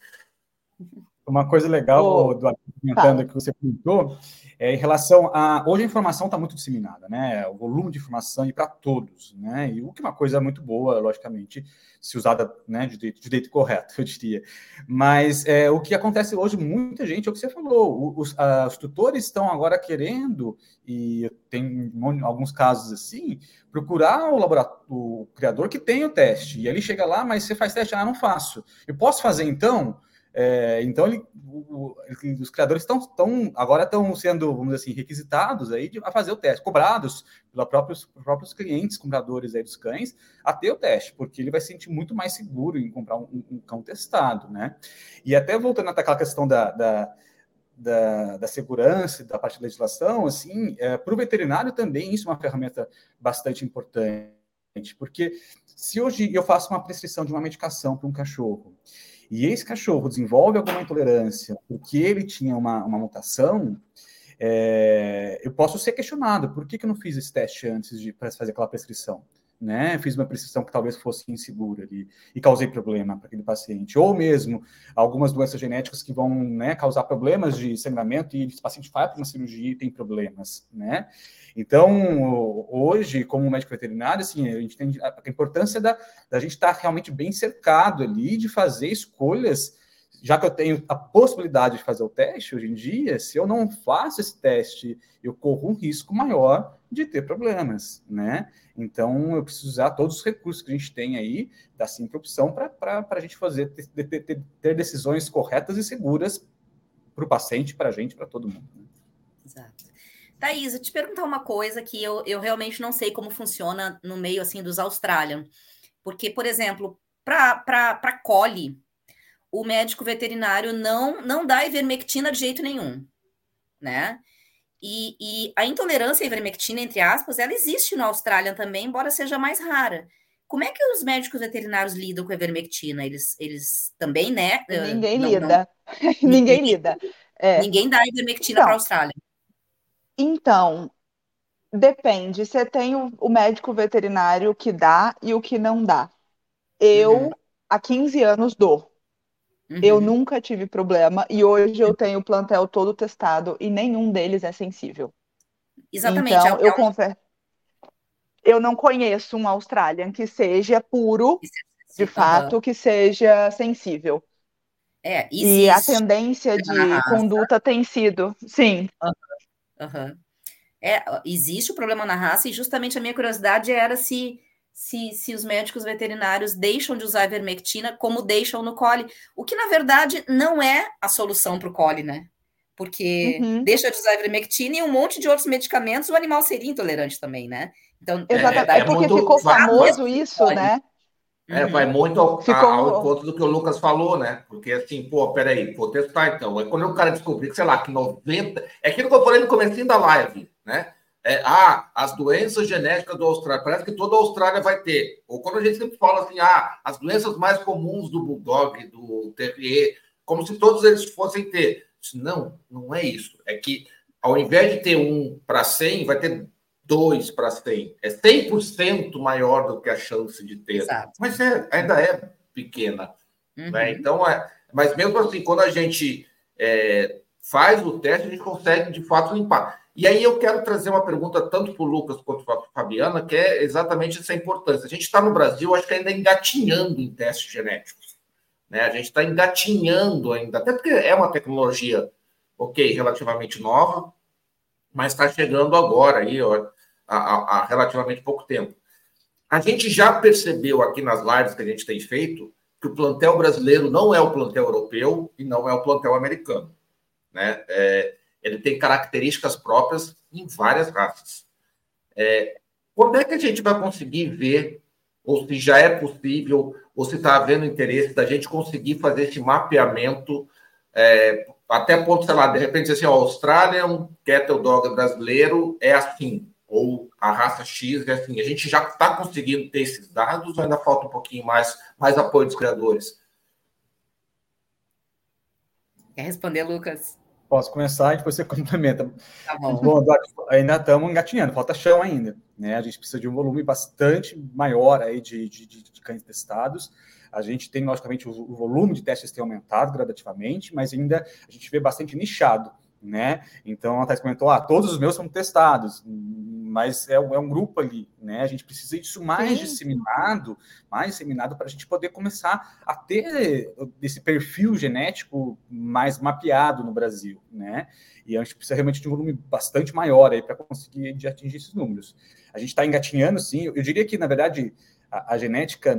Uma coisa legal, oh, Eduardo, comentando, tá. que você perguntou, é em relação a... Hoje a informação está muito disseminada, né? O volume de informação é para todos, né? E o que é uma coisa muito boa, logicamente, se usada, né, de jeito, de jeito correto, eu diria. Mas é, o que acontece hoje, muita gente, é o que você falou, os, a, os tutores estão agora querendo, e tem alguns casos assim, procurar o laboratório, o criador que tem o teste. E ele chega lá, mas você faz teste? Ah, não faço. Eu posso fazer então? É, então, ele, o, os criadores estão agora estão sendo, vamos dizer assim, requisitados aí de, a fazer o teste, cobrados pelos próprios, próprios clientes, compradores aí dos cães, a ter o teste, porque ele vai se sentir muito mais seguro em comprar um, um cão testado, né? E até voltando àquela questão da, da, da, da segurança, da parte da legislação, assim, é, para o veterinário também isso é uma ferramenta bastante importante, porque se hoje eu faço uma prescrição de uma medicação para um cachorro, e esse cachorro desenvolve alguma intolerância porque ele tinha uma, uma mutação, é, eu posso ser questionado. Por que que eu não fiz esse teste antes de fazer aquela prescrição? Né? Fiz uma prescrição que talvez fosse insegura ali e causei problema para aquele paciente. Ou mesmo algumas doenças genéticas que vão, né, causar problemas de sangramento e esse paciente vai para uma cirurgia e tem problemas. Né? Então, hoje, como médico veterinário, assim, a gente tem a importância da, da gente estar realmente bem cercado ali, de fazer escolhas, já que eu tenho a possibilidade de fazer o teste hoje em dia. Se eu não faço esse teste, eu corro um risco maior de ter problemas, né? Então, eu preciso usar todos os recursos que a gente tem aí, da simples opção, para a gente fazer, ter, ter, ter decisões corretas e seguras para o paciente, para a gente, para todo mundo. Né? Exato. Thaís, eu te perguntar uma coisa que eu, eu realmente não sei como funciona no meio assim dos Australian. Porque, por exemplo, para coli, o médico veterinário não, não dá ivermectina de jeito nenhum, né? E, e a intolerância à ivermectina, entre aspas, ela existe no Australian também, embora seja mais rara. Como é que os médicos veterinários lidam com a ivermectina? Eles, eles também, né? Ninguém não, lida. Não... ninguém, ninguém lida. É. Ninguém dá ivermectina então, para a Austrália. Então, depende. Você tem o, o médico veterinário que dá e o que não dá. Eu, uhum. há quinze anos, dou. Uhum. Eu nunca tive problema e hoje eu tenho o plantel todo testado e nenhum deles é sensível. Exatamente. Então, é eu, confer... eu não conheço um Australian que seja puro, de fato, que seja sensível. É, e a tendência de conduta tem sido, sim. Uhum. Uhum. É, existe o problema na raça, e justamente a minha curiosidade era se se, se os médicos veterinários deixam de usar a ivermectina como deixam no coli, o que, na verdade, não é a solução para o coli, né? Porque uhum. deixa de usar a ivermectina e um monte de outros medicamentos, o animal seria intolerante também, né? Então, é, exatamente, é porque muito, ficou famoso isso, né? É, vai muito ao, Ficou... ao encontro do que o Lucas falou, né? Porque assim, pô, peraí, vou testar então. É quando o cara descobrir que, sei lá, que noventa... É aquilo que eu falei no comecinho da live, né? É, ah, as doenças genéticas do Austrália, parece que toda a Austrália vai ter. Ou quando a gente sempre fala assim, ah, as doenças mais comuns do Bulldog, do Terrier, como se todos eles fossem ter. Não, não é isso. É que ao invés de ter um para cem, vai ter dois para cem. É cem por cento maior do que a chance de ter. Exato. Mas é, ainda é pequena. Uhum. Né? Então, é, mas mesmo assim, quando a gente é, faz o teste, a gente consegue, de fato, limpar. E aí eu quero trazer uma pergunta tanto para o Lucas quanto para a Fabiana, que é exatamente essa importância. A gente está no Brasil, acho que ainda engatinhando em testes genéticos. Né? A gente está engatinhando ainda, até porque é uma tecnologia, ok, relativamente nova, mas está chegando agora, aí, ó, há, há relativamente pouco tempo. A gente já percebeu aqui nas lives que a gente tem feito que o plantel brasileiro não é o plantel europeu e não é o plantel americano. Né? É, ele tem características próprias em várias raças. É, quando é que a gente vai conseguir ver, ou se já é possível, ou se está havendo interesse da gente conseguir fazer esse mapeamento é, até ponto, sei lá, de repente, assim, ó, Australian Cattle Dog brasileiro é assim, ou a raça X é assim. A gente já está conseguindo ter esses dados, ou ainda falta um pouquinho mais, mais apoio dos criadores? Quer responder, Lucas? Posso começar e depois você complementa. Tá bom. Bom, Eduardo, ainda estamos engatinhando, falta chão ainda, né? A gente precisa de um volume bastante maior aí de, de, de, de cães testados. A gente tem, logicamente, o volume de testes tem aumentado gradativamente, mas ainda a gente vê bastante nichado, né? Então, a Thaís comentou, ah, todos os meus são testados, mas é, é um grupo ali, né? A gente precisa disso mais Sim. disseminado, mais disseminado para a gente poder começar a ter esse perfil genético mais mapeado no Brasil, né? E a gente precisa realmente de um volume bastante maior aí para conseguir atingir esses números. A gente está engatinhando, sim. Eu diria que, na verdade, a, a genética...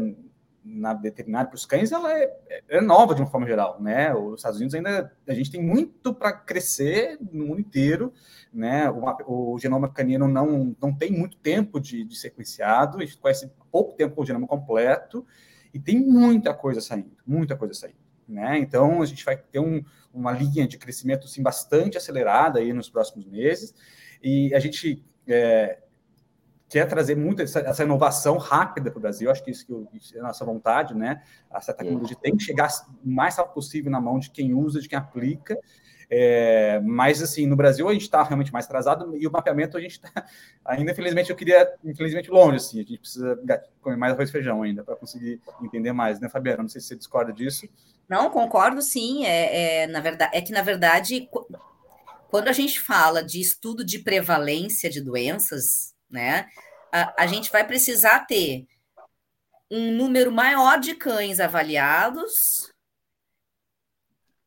na veterinária para os cães, ela é, é nova de uma forma geral, né? Os Estados Unidos ainda, a gente tem muito para crescer no mundo inteiro, né? O, o genoma canino não, não tem muito tempo de, de sequenciado, a gente conhece pouco tempo o genoma completo, e tem muita coisa saindo, muita coisa saindo, né? Então, a gente vai ter um, uma linha de crescimento, assim, bastante acelerada aí nos próximos meses, e a gente... É, quer trazer muito essa, essa inovação rápida para o Brasil, acho que isso, que eu, isso é a nossa vontade, né? Essa tecnologia tem que chegar o mais rápido possível na mão de quem usa, de quem aplica, é, mas, assim, no Brasil a gente está realmente mais atrasado e o mapeamento a gente está ainda, infelizmente, eu queria, infelizmente, longe, assim, a gente precisa comer mais arroz e feijão ainda para conseguir entender mais, né, Fabiana? Não sei se você discorda disso. Não, concordo, sim, é, é, na verdade, é que, na verdade, quando a gente fala de estudo de prevalência de doenças, né? A, a gente vai precisar ter um número maior de cães avaliados,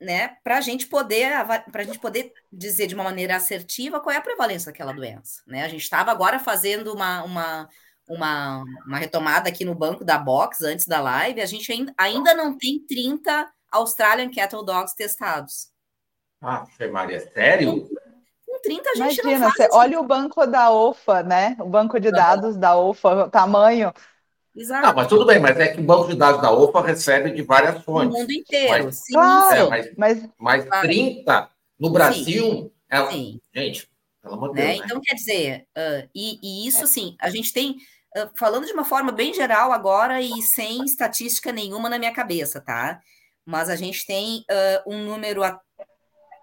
né? Para a gente poder, para a gente poder dizer de uma maneira assertiva qual é a prevalência daquela doença, né? A gente estava agora fazendo uma, uma, uma, uma retomada aqui no banco da Box, antes da live, a gente ainda, ainda não tem trinta Australian Cattle Dogs testados. Ah, Maria, sério? trinta, a gente Imagina, não faz. Olha o banco da O F A, né? O banco de dados da O F A, o tamanho. Exato. Não, mas tudo bem, mas é que o banco de dados da O F A recebe de várias fontes. No mundo inteiro, mas, sim. Claro, é, mas, mas, mas claro. trinta no Brasil, sim, ela... sim. Gente, pelo amor de Deus. Então, quer dizer, uh, e, e isso, sim, a gente tem, uh, falando de uma forma bem geral agora e sem estatística nenhuma na minha cabeça, tá? Mas a gente tem uh, um número... A...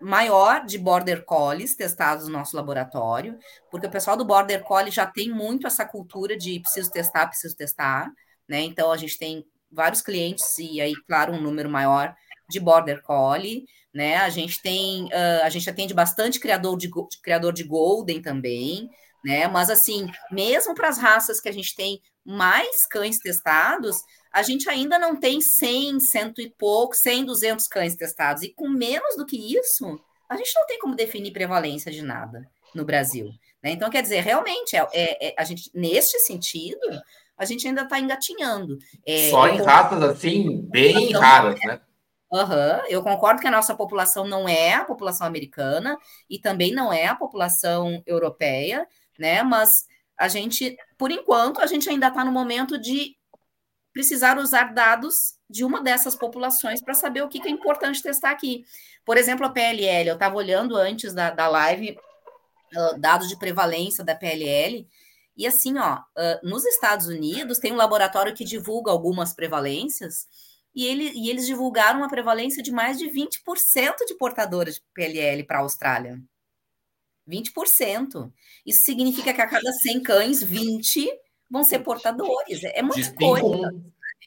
maior de Border Collies testados no nosso laboratório, porque o pessoal do Border Collie já tem muito essa cultura de preciso testar, preciso testar, né? Então, a gente tem vários clientes e aí, claro, um número maior de Border Collie, né? A gente tem, uh, a gente atende bastante criador de, de, criador de Golden também, né? Mas, assim, mesmo para as raças que a gente tem mais cães testados, a gente ainda não tem cem, cento e pouco, cem, duzentos cães testados. E com menos do que isso, a gente não tem como definir prevalência de nada no Brasil, né? Então, quer dizer, realmente, é, é, é, a gente, neste sentido, a gente ainda está engatinhando. É, Só em raças, assim, bem raras, né? Uhum. Eu concordo que a nossa população não é a população americana e também não é a população europeia, né? Mas a gente, por enquanto, a gente ainda está no momento de precisar usar dados de uma dessas populações para saber o que, que é importante testar aqui. Por exemplo, a P L L, eu estava olhando antes da, da live uh, dados de prevalência da P L L, e assim, ó, uh, nos Estados Unidos tem um laboratório que divulga algumas prevalências, E, ele, e eles divulgaram uma prevalência de mais de vinte por cento de portadoras de P L L para a Austrália. vinte por cento. Isso significa que a cada cem cães, vinte vão ser portadores. É muita de coisa. Um.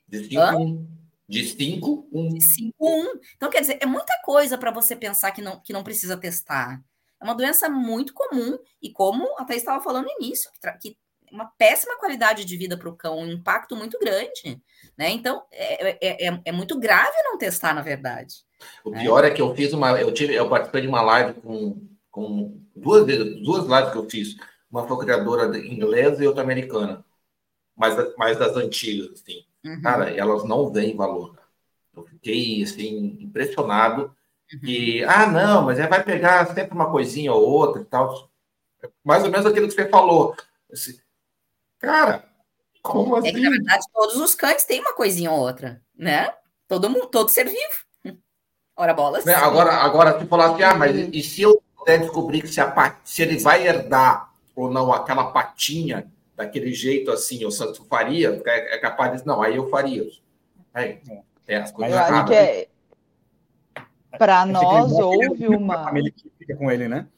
De cinco um. De cinco, um. De cinco um. Então, quer dizer, é muita coisa para você pensar que não, que não precisa testar. É uma doença muito comum e, como a Thaís estava falando no início, que, tra- que uma péssima qualidade de vida para o cão, um impacto muito grande, né? Então, é, é, é muito grave não testar, na verdade. O pior é, é que eu fiz uma... Eu, tive, eu participei de uma live com... com duas, duas lives que eu fiz. Uma foi criadora inglesa e outra americana. Mas mais das antigas, assim. Uhum. Cara, elas não veem valor. Eu fiquei, assim, impressionado. Uhum. E, ah, não, mas vai pegar sempre uma coisinha ou outra e tal. Mais ou menos aquilo que você falou. Assim, cara, como assim? É que, na verdade, todos os cães têm uma coisinha ou outra, né? Todo mundo, todo ser vivo. Ora, bolas. Né? Agora, agora, tu falar assim, ah, mas e se eu puder descobrir que se, a, se ele vai herdar ou não aquela patinha daquele jeito assim, eu só faria, é, é capaz de... Não, aí eu faria. Aí, é, as coisas erradas. É... Para nós, houve uma... A família que fica com ele, né?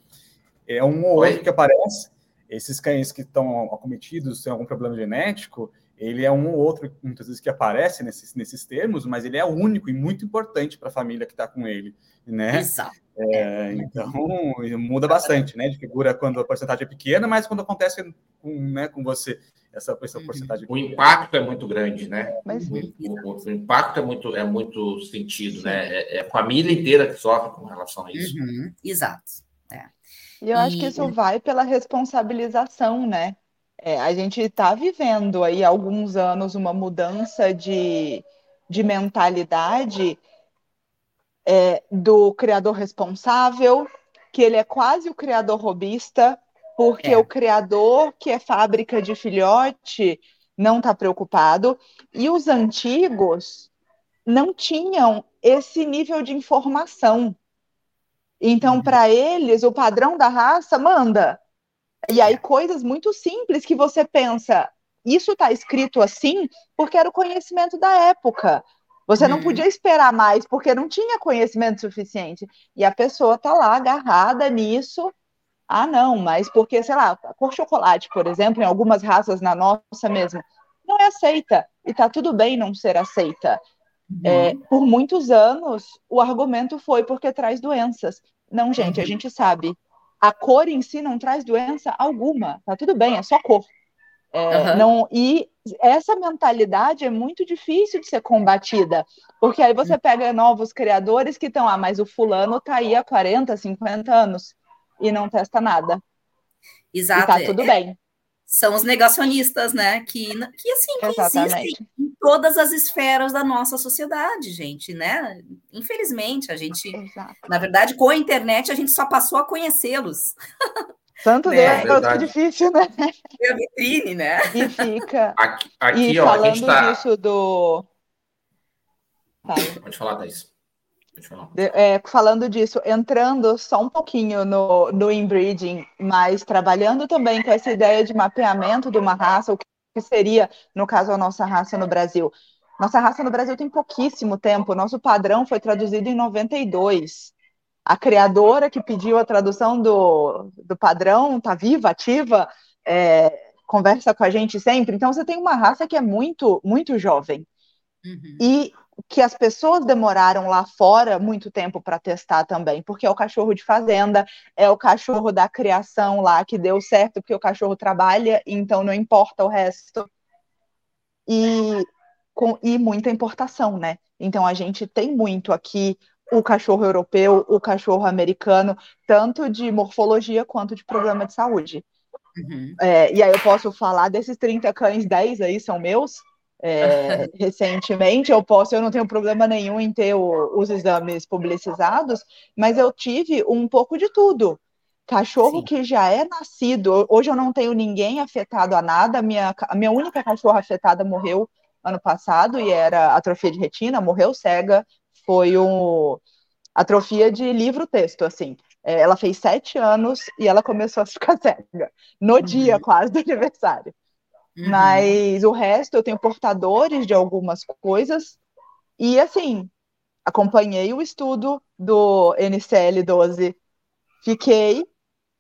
É um ou outro que aparece... Esses cães que estão acometidos, têm algum problema genético, ele é um ou outro, muitas vezes, que aparece nesses, nesses termos, mas ele é único e muito importante para a família que está com ele, né? Exato. É, então, muda bastante, né? De figura quando a porcentagem é pequena, mas quando acontece com, né, com você, essa, essa porcentagem... O impacto é muito grande, né? Mas... O, o, o impacto é muito, é muito sentido, né? É, é a família inteira que sofre com relação a isso. Uhum. Exato. E eu acho que isso vai pela responsabilização, né? É, a gente está vivendo aí há alguns anos uma mudança de, de mentalidade é, do criador responsável, que ele é quase o criador robista, porque é. o criador que é fábrica de filhote não está preocupado. E os antigos não tinham esse nível de informação. Então, para eles, o padrão da raça manda. E aí, coisas muito simples que você pensa, isso está escrito assim porque era o conhecimento da época. Você não podia esperar mais porque não tinha conhecimento suficiente. E a pessoa está lá agarrada nisso. Ah, não, mas porque, sei lá, a cor chocolate, por exemplo, em algumas raças, na nossa mesmo, não é aceita. E está tudo bem não ser aceita. É, por muitos anos, o argumento foi porque traz doenças. Não, gente, a gente sabe. A cor em si não traz doença alguma. Tá tudo bem, é só cor. É, uhum. não, e essa mentalidade é muito difícil de ser combatida. Porque aí você pega novos criadores que estão... Ah, mas o fulano tá aí há quarenta, cinquenta anos e não testa nada. Exato. E tá tudo bem. São os negacionistas, né? Que, que assim, que existem em todas as esferas da nossa sociedade, gente, né? Infelizmente, a gente... Exato. Na verdade, com a internet, a gente só passou a conhecê-los. Santo né? Deus, é difícil, né? É a vitrine, né? E fica... Aqui, aqui e ó, falando a gente tá... disso do... Tá. Pode falar, Thaís. Pode falar. É, falando disso, entrando só um pouquinho no, no inbreeding, mas trabalhando também com essa ideia de mapeamento de uma raça, o que seria, no caso, a nossa raça no Brasil. Nossa raça no Brasil tem pouquíssimo tempo, nosso padrão foi traduzido em noventa e dois. A criadora que pediu a tradução do, do padrão está viva, ativa, é, conversa com a gente sempre. Então, você tem uma raça que é muito, muito jovem. Uhum. E que as pessoas demoraram lá fora muito tempo para testar também, porque é o cachorro de fazenda, é o cachorro da criação lá que deu certo, porque o cachorro trabalha, então não importa o resto. E, com, e muita importação, né? Então a gente tem muito aqui o cachorro europeu, o cachorro americano, tanto de morfologia quanto de problema de saúde. Uhum. É, e aí eu posso falar desses trinta cães, dez aí são meus. É, recentemente eu posso, eu não tenho problema nenhum em ter o, os exames publicizados, mas eu tive um pouco de tudo. Cachorro Sim. que já é nascido, hoje eu não tenho ninguém afetado a nada, minha, a minha única cachorra afetada morreu ano passado e era atrofia de retina, morreu cega, foi um, atrofia de livro-texto, assim. É, ela fez sete anos e ela começou a ficar cega, no uhum. dia quase do aniversário. Mas o resto, eu tenho portadores de algumas coisas. E, assim, acompanhei o estudo do N C L doze. Fiquei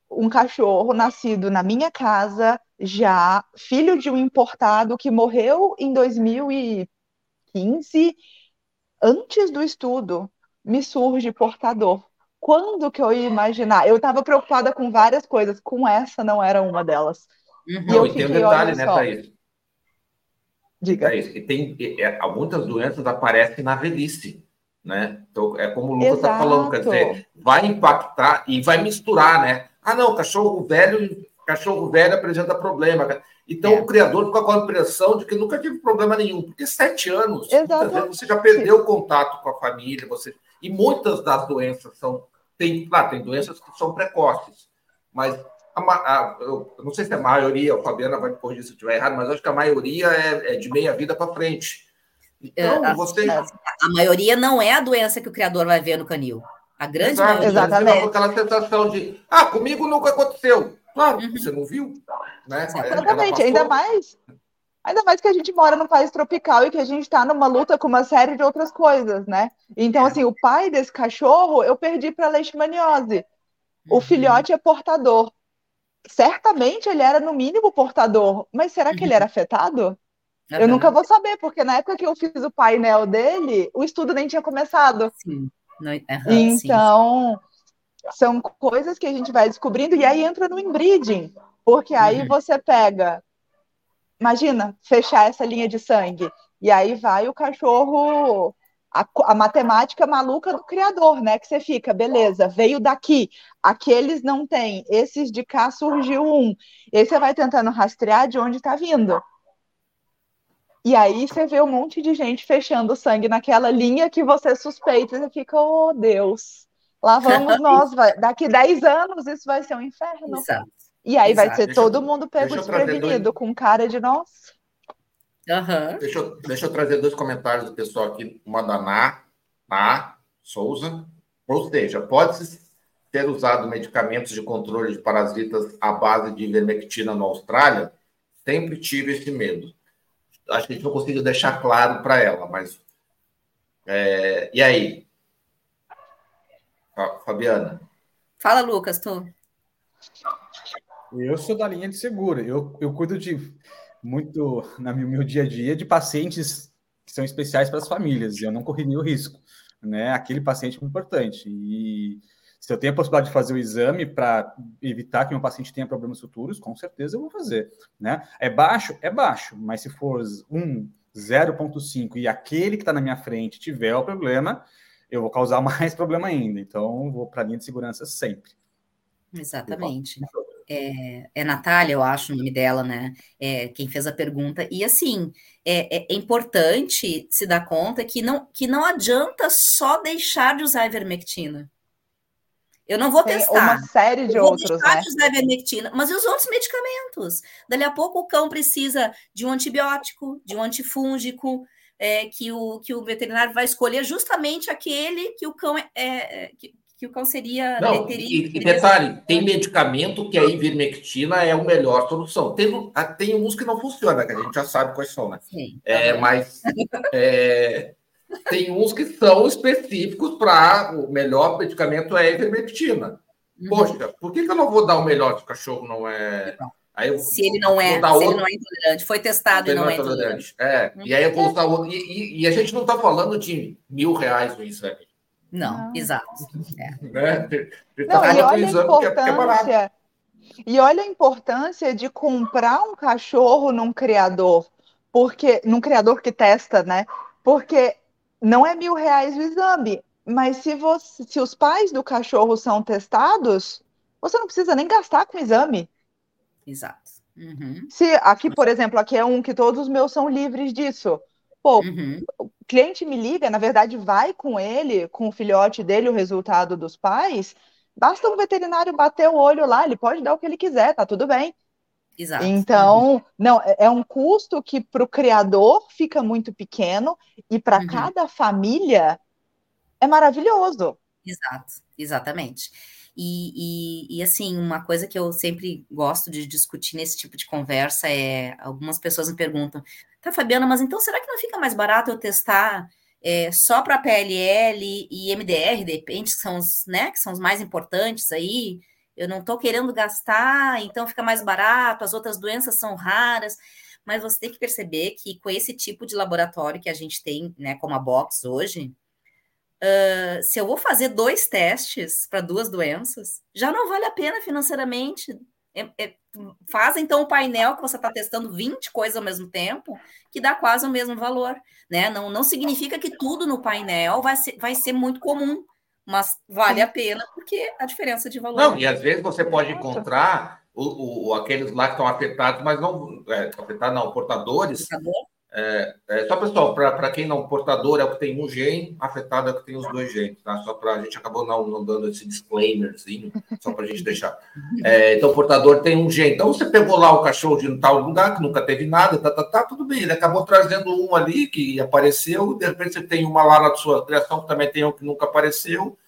um cachorro nascido na minha casa, já filho de um importado que morreu em dois mil e quinze. Antes do estudo, me surge portador. Quando que eu ia imaginar? Eu estava preocupada com várias coisas. Com essa, não era uma delas. Uhum. Não, e tem um detalhe, né, Thaís? Diga. Thaís, e tem, e, é, muitas doenças aparecem na velhice, né? Então, é como o Lucas está falando, quer dizer, vai impactar e vai misturar, né? Ah, não, cachorro velho, cachorro velho apresenta problema. Então, é. o criador fica com a impressão de que nunca tive problema nenhum, porque sete anos, muitas vezes você já perdeu o contato com a família, você... e muitas das doenças são... Tem, claro, tem doenças que são precoces, mas... A, a, eu não sei se a maioria, a Fabiana vai corrigir se eu estiver errado, mas acho que a maioria é, é de meia vida para frente. Então, é, você... A, a maioria não é a doença que o criador vai ver no canil. A grande Exato, maioria... Exatamente. Aquela sensação de, ah, comigo nunca aconteceu. Claro, uhum. você não viu. Né? Exatamente, ainda mais, ainda mais que a gente mora num país tropical e que a gente está numa luta com uma série de outras coisas, né? Então, é. assim, o pai desse cachorro eu perdi para leishmaniose. O uhum. filhote é portador. Certamente ele era no mínimo portador, mas será que ele era afetado? É eu nunca vou saber, porque na época que eu fiz o painel dele, o estudo nem tinha começado. Sim. Não, uhum, então, sim. são coisas que a gente vai descobrindo, e aí entra no inbreeding, porque aí uhum. você pega, imagina, fechar essa linha de sangue, e aí vai o cachorro... A, a matemática maluca do criador, né? Que você fica, beleza, veio daqui, aqueles não tem, esses de cá surgiu um. E aí você vai tentando rastrear de onde está vindo. E aí você vê um monte de gente fechando o sangue naquela linha que você suspeita, e você fica, oh Deus, lá vamos nós, vai, daqui dez anos isso vai ser um inferno. Exato. E aí Exato. vai ser deixa todo eu, mundo pego desprevenido, dois... com cara de nós. Uhum. Deixa, eu, deixa eu trazer dois comentários do pessoal aqui. Uma da Ná, Ná Souza. Ou seja, pode-se ter usado medicamentos de controle de parasitas à base de ivermectina na Austrália? Sempre tive esse medo. Acho que a gente não conseguiu deixar claro para ela, mas... É, e aí? Fabiana? Fala, Lucas, tu. Eu sou da linha de seguro. Eu, eu cuido de... muito no meu dia a dia de pacientes que são especiais para as famílias, e eu não correria o risco, né? Aquele paciente é muito importante. E se eu tenho a possibilidade de fazer o exame para evitar que meu paciente tenha problemas futuros, com certeza eu vou fazer, né? É baixo? É baixo, mas se for um, zero vírgula cinco e aquele que está na minha frente tiver o problema, eu vou causar mais problema ainda. Então, vou para a linha de segurança sempre. Exatamente. É, é Natália, eu acho o nome dela, né? É, quem fez a pergunta. E, assim, é, é importante se dar conta que não, que não adianta só deixar de usar ivermectina. Eu não vou Tem testar. Uma série de eu vou outros, deixar né? de usar ivermectina, mas e os outros medicamentos? Dali a pouco o cão precisa de um antibiótico, de um antifúngico, é, que, o, que o veterinário vai escolher justamente aquele que o cão é... é que, que o cão seria... Não, teria, e, e detalhe, tem medicamento que a ivermectina é a melhor solução. Tem, tem uns que não funcionam, que a gente já sabe quais são, né? Sim, é, tá mas é, tem uns que são específicos para... O melhor medicamento é a ivermectina. Uhum. Poxa, por que, que eu não vou dar o melhor se o cachorro não é... Não. Aí eu, se ele não é, se outro, ele não é intolerante. Foi testado e não, não é intolerante. É, hum. E aí eu vou usar outro. E, e, e a gente não está falando de mil reais nisso, né? Não, ah. exato. É. Né? Não, e, olha a importância, e olha a importância de comprar um cachorro num criador, porque, num criador que testa, né? Porque não é mil reais o exame, mas se, você, se os pais do cachorro são testados, você não precisa nem gastar com o exame. Exato. Uhum. Se aqui, por exemplo, aqui é um que todos os meus são livres disso. Pô, uhum. O cliente me liga, na verdade vai com ele, com o filhote dele, o resultado dos pais, basta um veterinário bater o olho lá, ele pode dar o que ele quiser, tá tudo bem. Exato. Então, uhum. não, é um custo que para o criador fica muito pequeno e para uhum. cada família é maravilhoso. Exato, exatamente. E, e, e, assim, uma coisa que eu sempre gosto de discutir nesse tipo de conversa é... Algumas pessoas me perguntam, tá, Fabiana, mas então será que não fica mais barato eu testar é, só para P L L e M D R, de repente, que são os, né, que são os mais importantes aí? Eu não estou querendo gastar, então fica mais barato, as outras doenças são raras. Mas você tem que perceber que com esse tipo de laboratório que a gente tem, né, como a Box hoje... Uh, se eu vou fazer dois testes para duas doenças, já não vale a pena financeiramente. É, é, faz, então, o painel que você está testando vinte coisas ao mesmo tempo, que dá quase o mesmo valor, né? Não, não significa que tudo no painel vai ser, vai ser muito comum, mas vale a pena, porque a diferença de valor... Não, é e às vezes você pode encontrar o, o, aqueles lá que estão afetados, mas não... É, afetados não, portadores... Portador? É, é, só, pessoal, para quem não portador é o que tem um gene, afetado é o que tem os dois genes, tá? Só para a gente acabou não, não dando esse disclaimerzinho, só para a gente deixar. É, então, portador tem um gene. Então, você pegou lá o cachorro de um tal lugar que nunca teve nada, tá, tá, tá, tudo bem. Ele acabou trazendo um ali que apareceu, de repente você tem uma lá na sua criação que também tem um que nunca apareceu,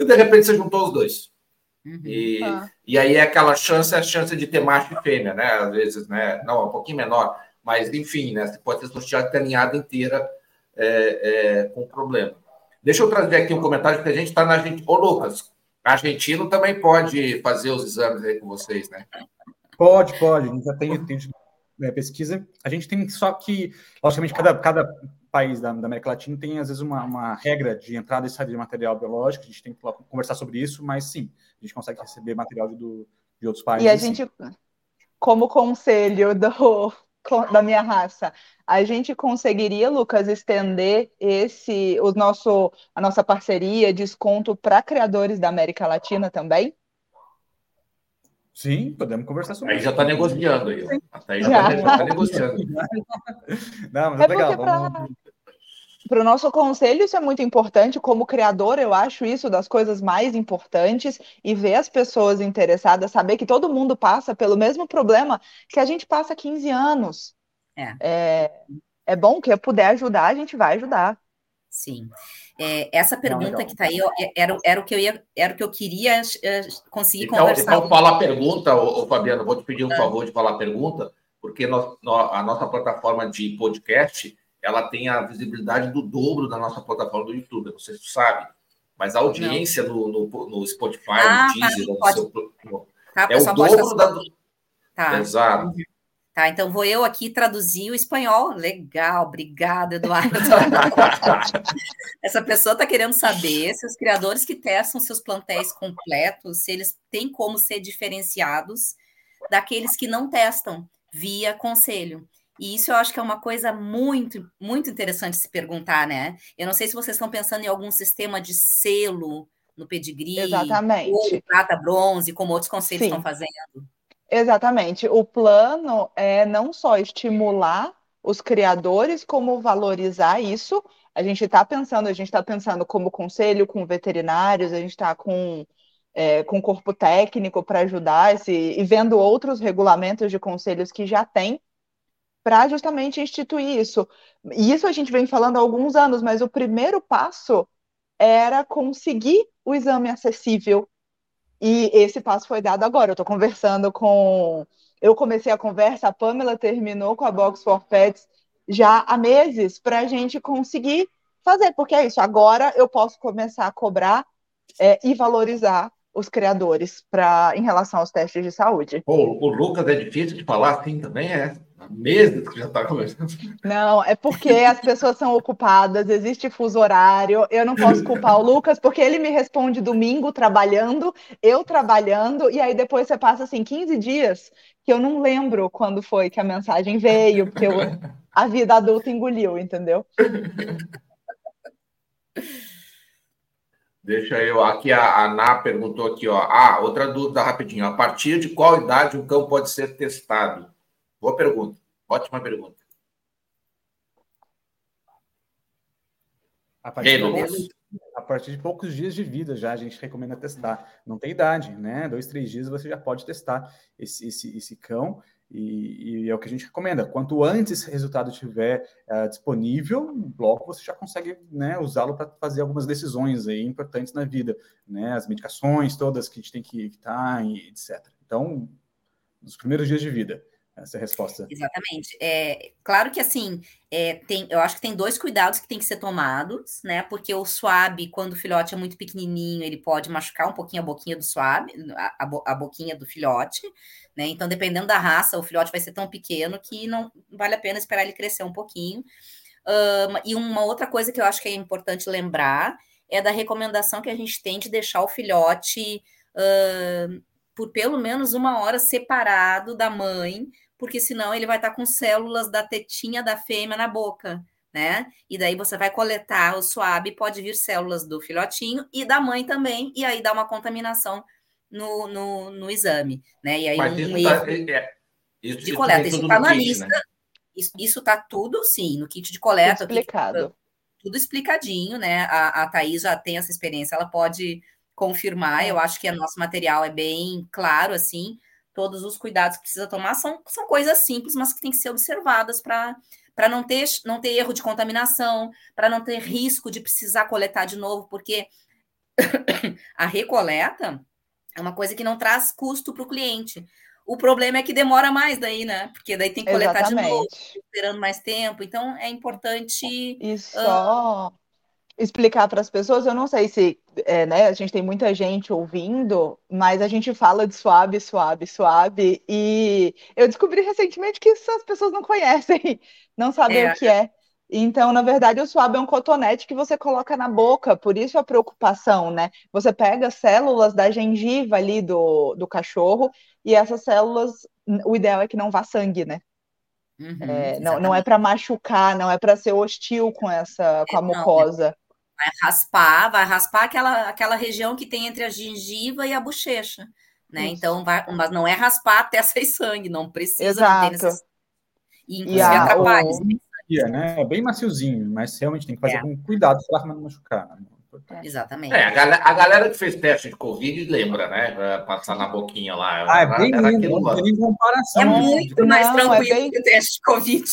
e de repente você juntou os dois. Uhum. E, ah. e aí é aquela chance, a chance de ter macho e fêmea, né? Às vezes, né? Não, é um pouquinho menor. Mas, enfim, né? Você pode ter sorteado a caninhada inteira é, é, com problema. Deixa eu trazer aqui um comentário que a gente está na Argentina. Ô, Lucas, argentino também pode fazer os exames aí com vocês, né? Pode, pode. A gente já tem, tem é, pesquisa. A gente tem só que, logicamente, cada, cada país da, da América Latina tem, às vezes, uma, uma regra de entrada e saída de material biológico. A gente tem que conversar sobre isso, mas, sim, a gente consegue receber material de, do, de outros países. E a gente, sim. Como conselho do... da minha raça, a gente conseguiria, Lucas, estender esse, o nosso, a nossa parceria, desconto para criadores da América Latina também? Sim, podemos conversar sobre aí isso. Aí já está negociando. Aí. Até aí já está já. Tá negociando. Não, mas é, é legal. Vamos... Para o nosso conselho, isso é muito importante. Como criador, eu acho isso das coisas mais importantes. E ver as pessoas interessadas, saber que todo mundo passa pelo mesmo problema que a gente passa há quinze anos. É, é, é bom que eu puder ajudar, a gente vai ajudar. Sim. É, essa pergunta não, não. que está aí ó, era, era, o que eu ia, era o que eu queria uh, conseguir então, conversar. Então, fala a pergunta, ô, ô, Fabiana. Vou te pedir um ah. favor de falar a pergunta, porque nós, nós, a nossa plataforma de podcast... ela tem a visibilidade do dobro da nossa plataforma do YouTube, não sei se tu sabe, mas a audiência no, no, no Spotify, ah, no Deezer, tá, no pode... seu... no... Tá, é o dobro da... Tá. Exato. Tá, então vou eu aqui traduzir o espanhol. Legal, obrigada, Eduardo. Essa pessoa está querendo saber se os criadores que testam seus plantéis completos, se eles têm como ser diferenciados daqueles que não testam via conselho. E isso eu acho que é uma coisa muito, muito interessante se perguntar, né? Eu não sei se vocês estão pensando em algum sistema de selo no pedigree. Exatamente. Ou prata, bronze, como outros conselhos Sim. estão fazendo. Exatamente. O plano é não só estimular os criadores, como valorizar isso. A gente está pensando, a gente está pensando como conselho, com veterinários, a gente está com... É, com corpo técnico para ajudar esse, e vendo outros regulamentos de conselhos que já tem, para justamente instituir isso. E isso a gente vem falando há alguns anos, mas o primeiro passo era conseguir o exame acessível. E esse passo foi dado agora. Eu estou conversando com... Eu comecei a conversa, a Pamela terminou com a Box for Petz já há meses, para a gente conseguir fazer. Porque é isso, agora eu posso começar a cobrar é, e valorizar os criadores pra, em relação aos testes de saúde. Pô, o Lucas é difícil de falar assim também, é... Há meses que já está começando. Não, é porque as pessoas são ocupadas, existe fuso horário, eu não posso culpar o Lucas, porque ele me responde domingo trabalhando, eu trabalhando, e aí depois você passa assim quinze dias, que eu não lembro quando foi que a mensagem veio, porque eu, a vida adulta engoliu, entendeu? Deixa eu... Aqui a Ana perguntou aqui, ó. Ah, outra dúvida rapidinho. A partir de qual idade o cão pode ser testado? Boa pergunta. Ótima pergunta. A partir, de poucos, a partir de poucos dias de vida já a gente recomenda testar. Não tem idade, né? Dois, três dias você já pode testar esse, esse, esse cão. E, e é o que a gente recomenda. Quanto antes esse resultado estiver uh, disponível, logo você já consegue, né, usá-lo para fazer algumas decisões aí importantes na vida, né? As medicações todas que a gente tem que evitar, e etcétera. Então, nos primeiros dias de vida, essa é a resposta. Exatamente. É, claro que, assim, é, tem, eu acho que tem dois cuidados que tem que ser tomados, né? Porque o swab, quando o filhote é muito pequenininho, ele pode machucar um pouquinho a boquinha do swab, a, bo, a boquinha do filhote, né? Então, dependendo da raça, o filhote vai ser tão pequeno que não vale a pena esperar ele crescer um pouquinho. Um, e uma outra coisa que eu acho que é importante lembrar é da recomendação que a gente tem de deixar o filhote uh, por pelo menos uma hora separado da mãe, porque senão ele vai estar com células da tetinha da fêmea na boca, né? E daí você vai coletar o swab, pode vir células do filhotinho e da mãe também, e aí dá uma contaminação No, no, no exame, né? E aí mas um isso erro tá, é, isso, de isso coleta. Isso está na lista. Né? Isso, isso tá tudo, sim, no kit de coleta. Tudo explicado. Tá, tudo explicadinho, né? A, a Thaís já tem essa experiência, ela pode confirmar. Eu acho que o nosso material é bem claro, assim. Todos os cuidados que precisa tomar são, são coisas simples, mas que têm que ser observadas para para não ter, não ter erro de contaminação, para não ter risco de precisar coletar de novo, porque a recoleta é uma coisa que não traz custo para o cliente. O problema é que demora mais daí, né? Porque daí tem que coletar Exatamente. de novo, esperando mais tempo. Então, é importante... E só uh... explicar para as pessoas, eu não sei se... É, né, a gente tem muita gente ouvindo, mas a gente fala de swab, swab, swab. E eu descobri recentemente que isso as pessoas não conhecem, não sabem é. o que é. Então, na verdade, o swab é um cotonete que você coloca na boca, por isso a preocupação, né? Você pega células da gengiva ali do, do cachorro e essas células, o ideal é que não vá sangue, né? Uhum, é, não, não é para machucar, não é para ser hostil com, essa, com a mucosa. Vai raspar, vai raspar aquela, aquela região que tem entre a gengiva e a bochecha, né? Isso. Então, vai, mas não é raspar até sair sangue, não precisa. Exato. Não ter necess... E, inclusive, yeah, atrapalha o... isso. Né? É bem maciozinho, mas realmente tem que fazer é. com cuidado para não machucar. Né? Exatamente. É, a, galera, a galera que fez teste de Covid lembra, né? Passar na boquinha lá. Ah, era, é bem era lindo, não tem comparação. É muito mais não, tranquilo é bem... que o teste de Covid.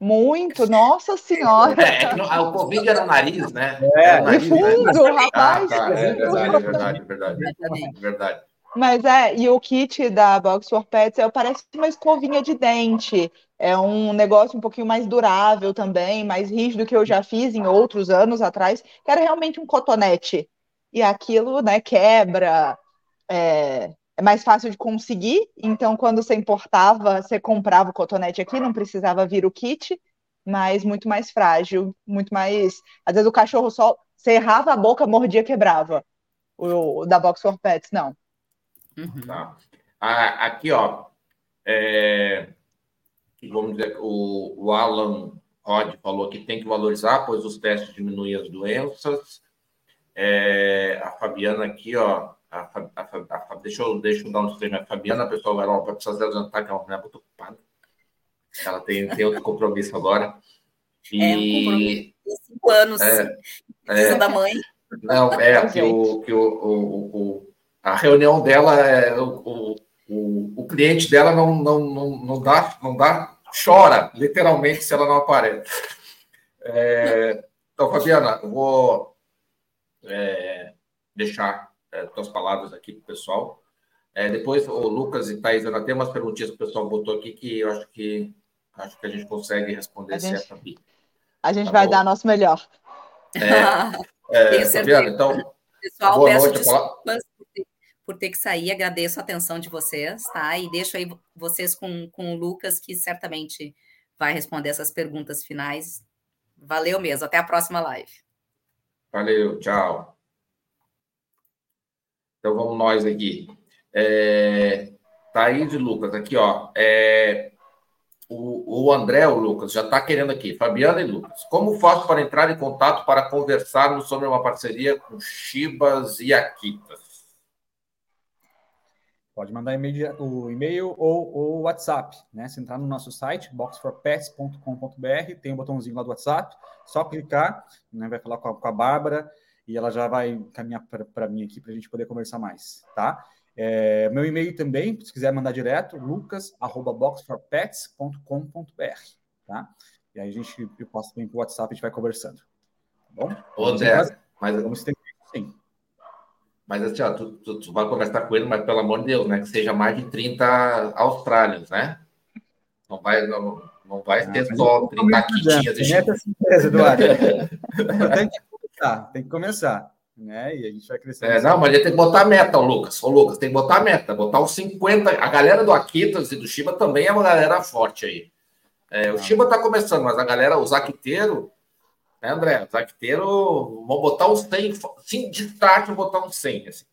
Muito, nossa senhora. É, é que não, o Covid era o nariz, né? É, nariz, de fundo, né? Rapaz. Ah, tá, é verdade, verdade, verdade, verdade, verdade. Mas é, e o kit da Box for Petz é, parece uma escovinha de dente. É um negócio um pouquinho mais durável também, mais rígido que eu já fiz em outros anos atrás, que era realmente um cotonete. E aquilo, né, quebra, é, é mais fácil de conseguir. Então, quando você importava, você comprava o cotonete aqui, não precisava vir o kit, mas muito mais frágil, muito mais... Às vezes o cachorro só... Você errava a boca, mordia, quebrava. O, o da Box for Petz, não. Uhum. Tá. Ah, aqui, ó... É... Vamos dizer, o, o Alan Rod falou que tem que valorizar, pois os testes diminuem as doenças. É, a Fabiana aqui, ó. A, a, a, a, deixa, eu, deixa eu dar um disclaimer. A Fabiana, a pessoa vai lá, vai precisar adiantar, que ela é uma mulher muito ocupada. Ela tem, tem outro compromisso agora. E, é, um compromisso de cinco anos. É, é, da mãe. Não, é, que, o, que o, o, o, a reunião dela é... O, o, O, o cliente dela não, não, não, não, dá, não dá, chora, literalmente, se ela não aparece. É, então, Fabiana, eu vou é, deixar é, tuas palavras aqui para o pessoal. É, depois, o Lucas e Thaís, ainda tem umas perguntinhas que o pessoal botou aqui que eu acho que, acho que a gente consegue responder a certo gente, aqui. A gente tá vai bom? dar nosso melhor. É, é, Fabiana, então, pessoal, boa peço noite. Desculpas por ter que sair, agradeço a atenção de vocês, tá? E deixo aí vocês com, com o Lucas, que certamente vai responder essas perguntas finais. Valeu mesmo, até a próxima live. Valeu, tchau. Então vamos nós aqui. É, Thaís e Lucas, aqui, ó. É, O, o André, o Lucas, já está querendo aqui. Fabiana e Lucas, como faço para entrar em contato para conversarmos sobre uma parceria com Chibas e Akitas? Pode mandar e-mail, o e-mail ou o WhatsApp, né? Se entrar no nosso site, box four petz ponto com ponto b r, tem um botãozinho lá do WhatsApp, só clicar, né? Vai falar com a, com a Bárbara e ela já vai caminhar para mim aqui para a gente poder conversar mais, tá? É, meu e-mail também, se quiser mandar direto, lucas arroba box four petz ponto com ponto b r, tá? E aí a gente, eu posso também pro WhatsApp, a gente vai conversando, tá bom? Ô, Zé, mas vamos ter que sim. Mas assim, ó, tu, tu, tu vai conversar com ele, mas pelo amor de Deus, né? Que seja mais de trinta australianos, né? Não vai, não, não vai ah, ter só trinta quitinhas. Tem essa certeza, Eduardo. Tem que começar, tem que começar, né? E a gente vai crescer. É, não, mas ele tem que botar a meta, o Lucas. Ô, Lucas, tem que botar a meta, botar os cinquenta. A galera do Akitas e do Shiba também é uma galera forte aí. É, o ah. Shiba tá começando, mas a galera, os Akiteiros... Né, André? Os zaquiteiros vão botar uns cem, sim, de start vão botar uns cem. Assim.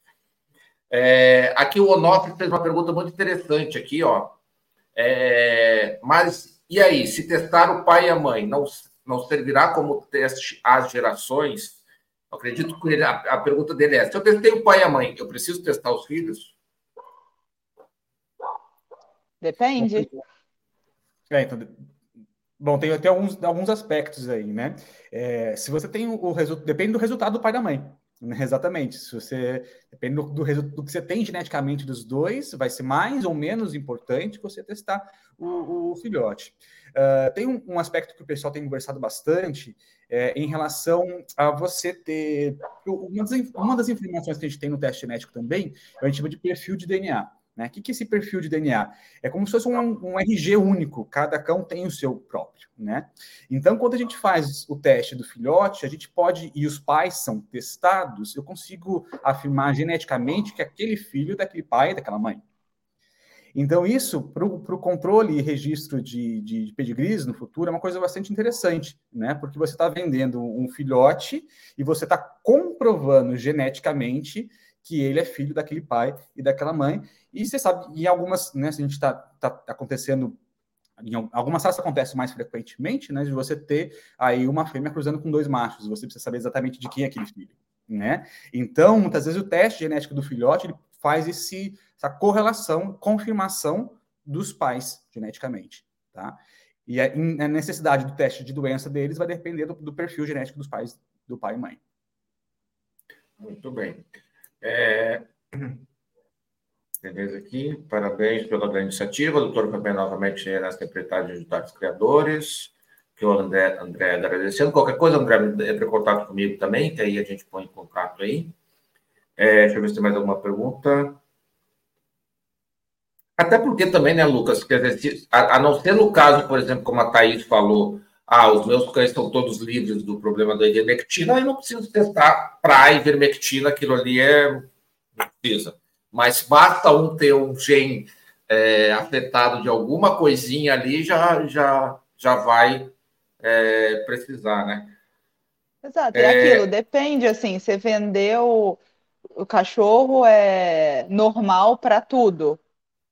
É, aqui o Onofre fez uma pergunta muito interessante aqui, ó. É, mas, e aí, se testar o pai e a mãe, não, não servirá como teste às gerações? Eu acredito que ele, a, a pergunta dele é, se eu testei o pai e a mãe, eu preciso testar os filhos? Depende. É, então... Bom, tem até alguns, alguns aspectos aí, né? É, se você tem o, o resultado... Depende do resultado do pai e da mãe, né? Exatamente. Se você... Depende do, do resultado que você tem geneticamente dos dois, vai ser mais ou menos importante você testar o, o filhote. Uh, tem um, um aspecto que o pessoal tem conversado bastante é, em relação a você ter... Uma das, uma das informações que a gente tem no teste genético também, a gente chama de perfil de D N A. Né? O que é esse perfil de D N A? É como se fosse um, um R G único, cada cão tem o seu próprio, né? Então, quando a gente faz o teste do filhote, a gente pode, e os pais são testados, eu consigo afirmar geneticamente que aquele filho é daquele pai e daquela mãe. Então, isso, para o controle e registro de, de, de pedigrees no futuro, é uma coisa bastante interessante, né? Porque você está vendendo um filhote e você está comprovando geneticamente que ele é filho daquele pai e daquela mãe. E você sabe, em algumas, né, se a gente está tá acontecendo, em algumas raças acontece mais frequentemente, né, de você ter aí uma fêmea cruzando com dois machos, você precisa saber exatamente de quem é aquele filho, né? Então, muitas vezes o teste genético do filhote, ele faz esse, essa correlação, confirmação dos pais geneticamente, tá? E a, a necessidade do teste de doença deles vai depender do, do perfil genético dos pais, do pai e mãe. Muito bem. É... Beleza aqui, parabéns pela grande iniciativa, doutor Fabian novamente nessa empreitada de ajudar os criadores, que o André, André agradecendo, qualquer coisa, André, entre em contato comigo também, que aí a gente põe em contato aí. É, deixa eu ver se tem mais alguma pergunta. Até porque também, né, Lucas, quer dizer, a, a não ser no caso, por exemplo, como a Thaís falou, ah, os meus cães estão todos livres do problema da ivermectina, eu não preciso testar para a ivermectina, aquilo ali é... não precisa. Mas basta um ter um gene é, afetado de alguma coisinha ali, já, já, já vai é, precisar, né? Exato, é, é aquilo, depende, assim, você vendeu o cachorro é normal para tudo.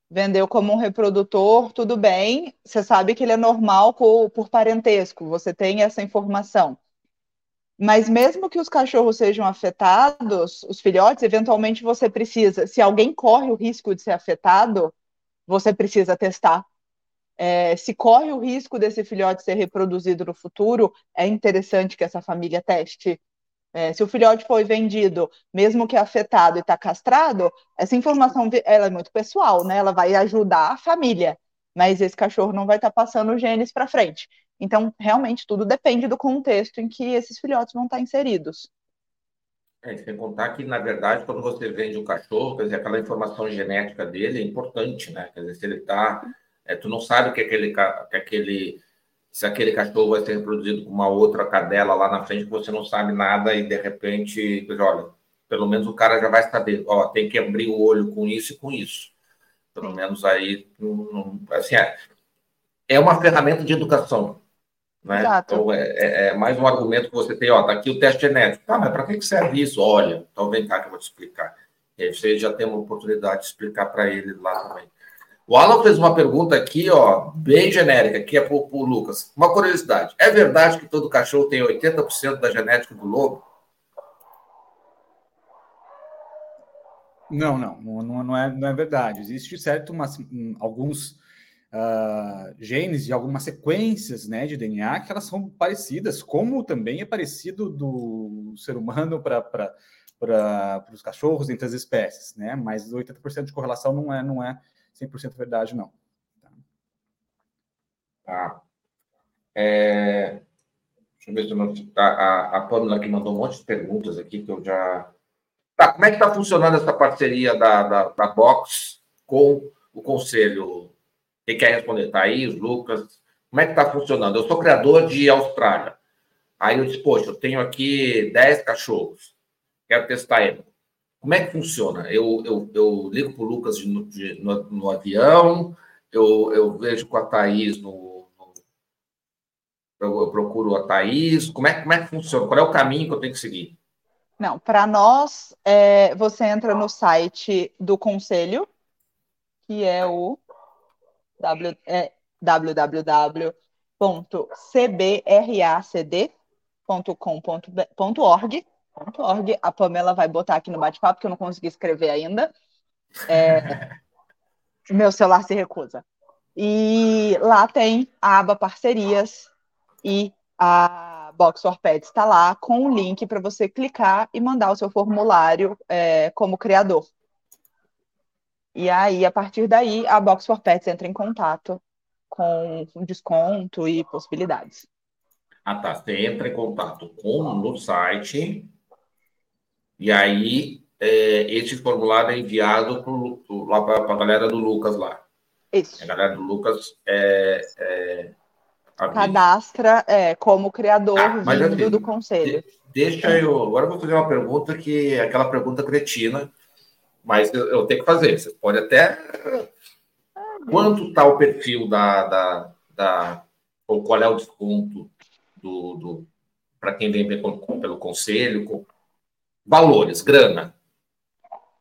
Vendeu como um reprodutor, tudo bem, você sabe que ele é normal por, por parentesco, você tem essa informação. Mas mesmo que os cachorros sejam afetados, os filhotes, eventualmente você precisa, se alguém corre o risco de ser afetado, você precisa testar. É, se corre o risco desse filhote ser reproduzido no futuro, é interessante que essa família teste. É, se o filhote foi vendido, mesmo que afetado e está castrado, essa informação ela é muito pessoal, né? Ela vai ajudar a família, mas esse cachorro não vai estar tá passando genes para frente. Então, realmente, tudo depende do contexto em que esses filhotes vão estar tá inseridos. É, sem contar que, na verdade, quando você vende um cachorro, quer dizer, aquela informação genética dele é importante, né? Quer dizer, se ele está... É, tu não sabe que aquele... Que aquele... se aquele cachorro vai ser reproduzido com uma outra cadela lá na frente, que você não sabe nada e, de repente, olha, pelo menos o cara já vai saber, ó, tem que abrir o olho com isso e com isso. Pelo menos aí, assim, é uma ferramenta de educação, né? Exato. Então, é, é mais um argumento que você tem, ó, tá aqui o teste genético. Tá, mas para que serve isso? Olha, então vem cá que eu vou te explicar. E aí você já tem uma oportunidade de explicar para ele lá também. O Alan fez uma pergunta aqui, ó, bem genérica, que é para o Lucas. Uma curiosidade, é verdade que todo cachorro tem oitenta por cento da genética do lobo? Não, não, não, não, é, não é verdade. Existe, certo, uma, alguns uh, genes e algumas sequências, né, de D N A que elas são parecidas, como também é parecido do ser humano para os cachorros entre as espécies, né? Mas oitenta por cento de correlação não é, não é cem por cento verdade, não. Tá. É... Deixa eu ver se eu não... A, a Pâmela aqui mandou um monte de perguntas aqui que eu já... Tá, como é que está funcionando essa parceria da, da, da Box com o Conselho? Quem quer responder? Thaís, Lucas, como é que está funcionando? Eu sou criador de Austrália. Aí eu disse, poxa, eu tenho aqui dez cachorros, quero testar ele. Como é que funciona? Eu, eu, eu ligo para o Lucas de, de, no, no avião, eu, eu vejo com a Thaís, no, no, eu, eu procuro a Thaís, como é, como é que funciona? Qual é o caminho que eu tenho que seguir? Não, para nós, é, você entra no site do Conselho, que é o w w w ponto c b r a c d ponto com ponto org. .org. A Pamela vai botar aqui no bate-papo, que eu não consegui escrever ainda. É, meu celular se recusa. E lá tem a aba Parcerias e a Box for Petz está lá com um link para você clicar e mandar o seu formulário é, como criador. E aí, a partir daí, a Box for Petz entra em contato com desconto e possibilidades. Ah, tá. Você entra em contato com, no site e aí é, esse formulário é enviado para a galera do Lucas lá. Isso. A galera do Lucas é... é... cadastra é, como criador ah, vindo assim, do conselho. Deixa eu... Agora eu vou fazer uma pergunta que é aquela pergunta cretina, mas eu, eu tenho que fazer. Você pode até... Ah, quanto está o perfil da, da, da... ou qual é o desconto do, do, para quem vem pelo, pelo conselho? Com... Valores, grana.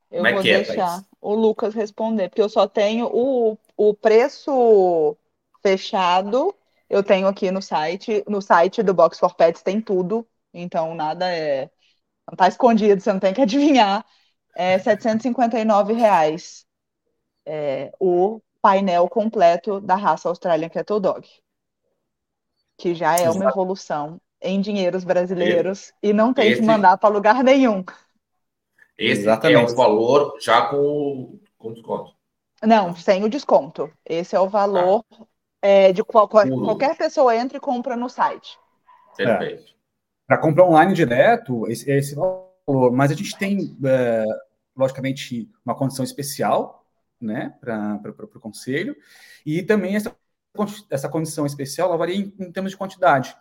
Eu Como vou é que deixar é, Thaís? O Lucas responder, porque eu só tenho o, o preço fechado... Eu tenho aqui no site, no site do Box for Petz tem tudo, então nada é... Não está escondido, você não tem que adivinhar. É setecentos e cinquenta e nove reais é, o painel completo da raça Australian Cattle Dog, que já é uma evolução em dinheiros brasileiros e, e não tem esse, que mandar para lugar nenhum. Esse é o valor já com, com desconto. Não, sem o desconto. Esse é o valor... Ah. É, de qual, qual, qualquer pessoa entra e compra no site. Perfeito. É, para comprar online direto, esse, esse valor. Mas a gente tem, é, logicamente, uma condição especial, né, para o conselho. E também essa, essa condição especial ela varia em, em termos de quantidade.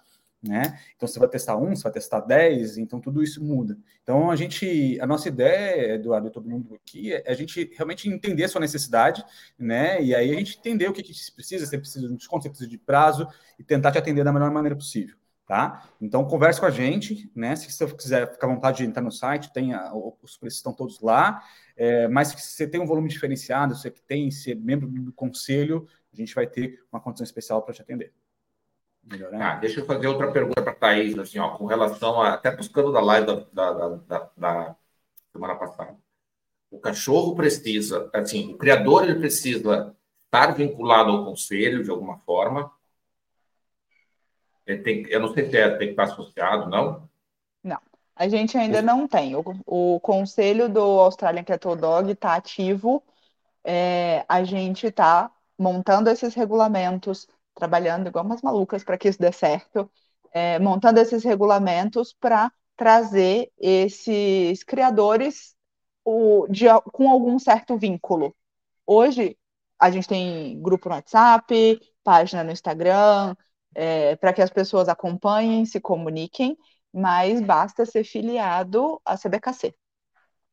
Né? Então, você vai testar um, você vai testar dez, então tudo isso muda. Então, a gente, a nossa ideia, Eduardo e todo mundo aqui, é a gente realmente entender a sua necessidade, né? E aí a gente entender o que, que você precisa, se você precisa de desconto, se você precisa de prazo, e tentar te atender da melhor maneira possível, tá? Então, converse com a gente, né? Se você quiser ficar à vontade de entrar no site, tem a, os preços estão todos lá, é, mas se você tem um volume diferenciado, se você tem, se é membro do conselho, a gente vai ter uma condição especial para te atender. Ah, deixa eu fazer outra pergunta para a Thaís, assim, ó, com relação a... Até buscando da live da, da, da, da semana passada. O cachorro precisa... assim, o criador ele precisa estar vinculado ao conselho, de alguma forma. Ele tem, eu não sei se é, tem que estar associado, não? Não. A gente ainda não tem. O, o conselho do Australian Cattle Dog está ativo. É, a gente está montando esses regulamentos... trabalhando igual umas malucas para que isso dê certo, é, montando esses regulamentos para trazer esses criadores o, de, com algum certo vínculo. Hoje, a gente tem grupo no WhatsApp, página no Instagram, é, para que as pessoas acompanhem, se comuniquem, mas basta ser filiado à C B K C.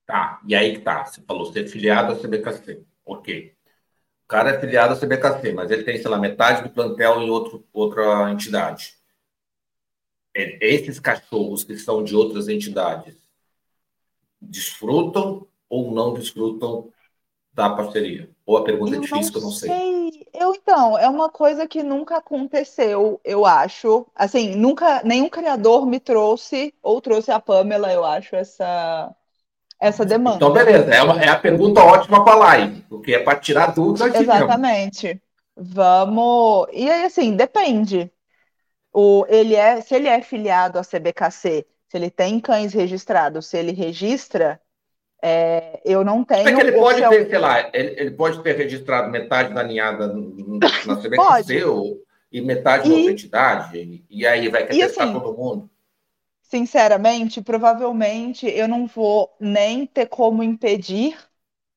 Tá, e aí que tá, você falou ser filiado à C B K C, ok. O cara é filiado à C B K C, mas ele tem, sei lá, metade do plantel em outro, outra entidade. Esses cachorros que são de outras entidades desfrutam ou não desfrutam da parceria? Ou a pergunta eu é difícil, que eu não sei. sei. Eu, então, é uma coisa que nunca aconteceu, eu acho. Assim, nunca, nenhum criador me trouxe, ou trouxe a Pamela, eu acho, essa, essa demanda. Então, beleza, é, uma, é a pergunta ótima para a live, porque é para tirar dúvidas aqui. Exatamente. Mesmo. Vamos... E aí, assim, depende. O, ele é, se ele é filiado à C B K C, se ele tem cães registrados, se ele registra, é, eu não tenho... É que ele pode ter, algum... sei lá, ele, ele pode ter registrado metade da ninhada na C B K C ou, e metade e... na outra entidade, e aí vai querer testar assim, todo mundo? Sinceramente, provavelmente eu não vou nem ter como impedir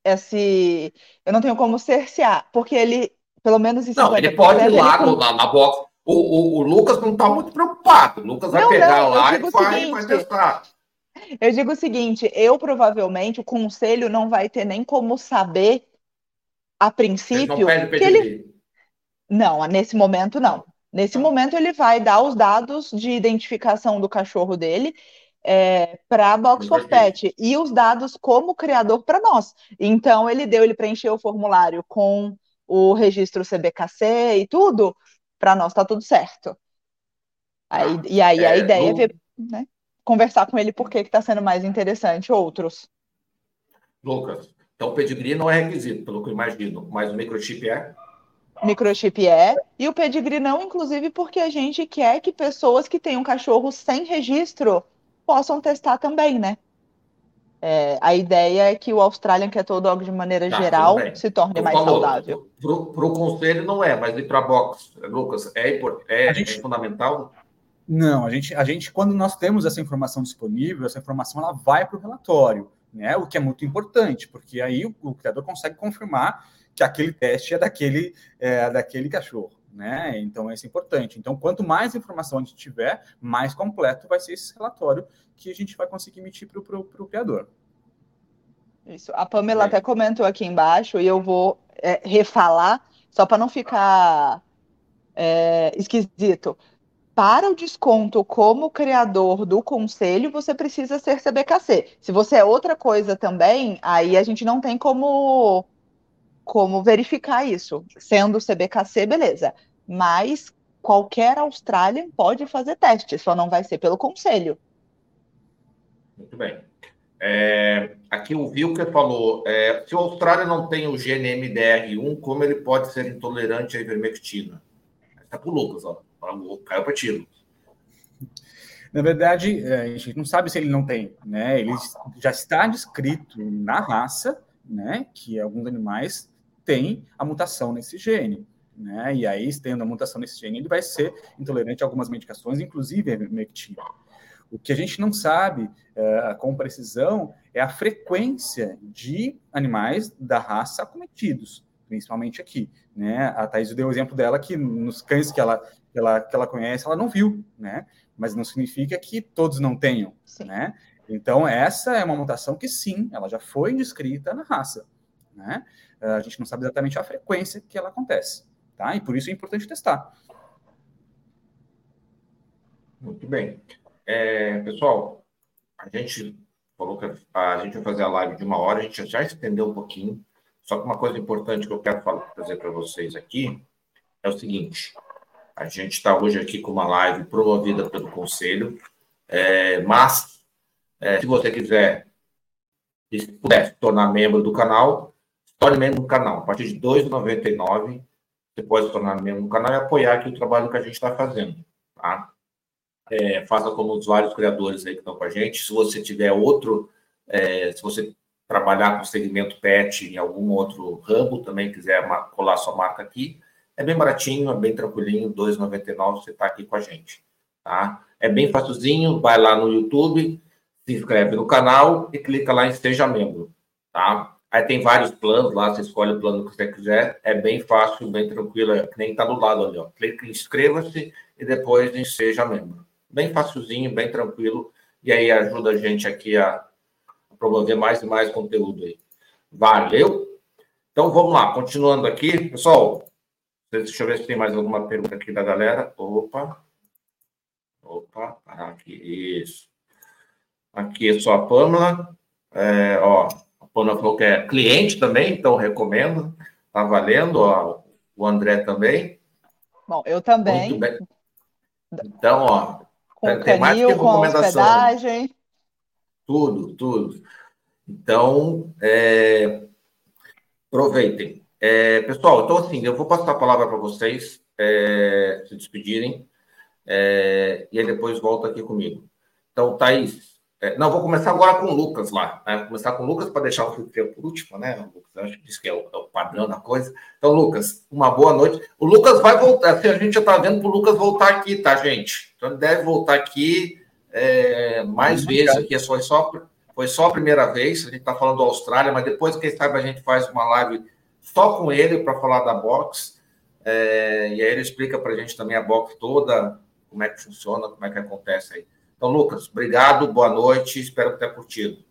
esse... Eu não tenho como cercear, porque ele... Pelo menos isso. Não, ele pode ir lá, ele... lá na box. O, o, o Lucas não está muito preocupado. O Lucas vai não, pegar não, lá e vai, seguinte, vai testar. Eu digo o seguinte, eu provavelmente, o conselho não vai ter nem como saber, a princípio... Não pede que ele... Não, nesse momento não. Nesse momento ele vai dar os dados de identificação do cachorro dele é, para a box for pet. E os dados como criador para nós. Então ele deu, ele preencheu o formulário com... o registro C B K C e tudo, para nós tá tudo certo. Aí, ah, e aí é, a ideia no... é ver, né, conversar com ele por que está sendo mais interessante outros. Lucas, então o pedigree não é requisito, pelo que eu imagino, mas o microchip é? Microchip é, e o pedigree não, inclusive porque a gente quer que pessoas que têm um cachorro sem registro possam testar também, né? É, a ideia é que o Australian Cattle Dog, de maneira tá, geral, se torne eu mais falou, saudável. Para o conselho não é, mas ir para a box, Lucas, é, é, a gente, é fundamental? Não, a gente, a gente, quando nós temos essa informação disponível, essa informação ela vai para o relatório, né? O que é muito importante, porque aí o, o criador consegue confirmar que aquele teste é daquele, é, daquele cachorro, né? Então, isso é importante. Então, quanto mais informação a gente tiver, mais completo vai ser esse relatório que a gente vai conseguir emitir para o criador. Isso. A Pamela é. até comentou aqui embaixo, e eu vou é, refalar, só para não ficar é, esquisito. Para o desconto como criador do conselho, você precisa ser C B K C. Se você é outra coisa também, aí a gente não tem como... como verificar isso. Sendo C B K C, beleza. Mas qualquer Australian pode fazer teste, só não vai ser pelo conselho. Muito bem. É, aqui o Wilker falou, é, se o Australian não tem o gene M D R um, como ele pode ser intolerante à ivermectina? Está para o Lucas, ó. Caiu para tiro. Na verdade, a gente não sabe se ele não tem, né? Ele já está descrito na raça, né, que alguns animais tem a mutação nesse gene, né? E aí, tendo a mutação nesse gene, ele vai ser intolerante a algumas medicações, inclusive a ivermectina. O que a gente não sabe uh, com precisão é a frequência de animais da raça acometidos, principalmente aqui, né? A Thaís deu o exemplo dela que nos cães que ela, que ela, que ela conhece, ela não viu, né? Mas não significa que todos não tenham, sim, né? Então, essa é uma mutação que, sim, ela já foi descrita na raça, né? A gente não sabe exatamente a frequência que ela acontece, tá? E por isso é importante testar. Muito bem. É, pessoal, a gente falou que a gente vai fazer a live de uma hora, a gente já estendeu um pouquinho, só que uma coisa importante que eu quero falar, trazer para vocês aqui é o seguinte, a gente está hoje aqui com uma live promovida pelo Conselho, é, mas... É, se você quiser, se puder se tornar membro do canal, se torne membro do canal. A partir de dois reais e noventa e nove centavos, você pode se tornar membro do canal e apoiar aqui o trabalho que a gente está fazendo, tá? É, faça como os vários criadores aí que estão com a gente. Se você tiver outro, é, se você trabalhar com o segmento pet em algum outro ramo, também quiser colar sua marca aqui, é bem baratinho, é bem tranquilinho, dois reais e noventa e nove centavos, você está aqui com a gente, tá? É bem facilzinho, vai lá no YouTube... Se inscreve no canal e clica lá em Seja Membro, tá? Aí tem vários planos lá, você escolhe o plano que você quiser, é bem fácil, bem tranquilo, é que nem tá do lado ali, ó. Clica em Inscreva-se e depois em Seja Membro. Bem facilzinho, bem tranquilo, e aí ajuda a gente aqui a promover mais e mais conteúdo aí. Valeu? Então vamos lá, continuando aqui. Pessoal, deixa eu ver se tem mais alguma pergunta aqui da galera. Opa. Opa, aqui, isso. Aqui é só a Pamela, é, ó, a Ana falou que é cliente também, então recomendo. Tá valendo, ó, o André também. Bom, eu também. Muito bem. Então, ó, com tem canil, mais que recomendação. Hospedagem. Tudo, tudo. Então, é, aproveitem. É, pessoal, então assim, eu vou passar a palavra para vocês é, se despedirem é, e aí depois volta aqui comigo. Então, Thaís, é, não, vou começar agora com o Lucas lá, né? Vou começar com o Lucas para deixar o tempo por último, né? O Lucas, acho que disse que é o, é o padrão da coisa. Então, Lucas, uma boa noite. O Lucas vai voltar, assim, a gente já está vendo para o Lucas voltar aqui, tá, gente? Então, ele deve voltar aqui é, mais vezes aqui, é só, é só... Foi só a primeira vez, a gente está falando da Austrália, mas depois, quem sabe, a gente faz uma live só com ele para falar da Box. É, e aí ele explica para a gente também a Box toda, como é que funciona, como é que acontece aí. Então, Lucas, obrigado, boa noite, espero que tenha curtido.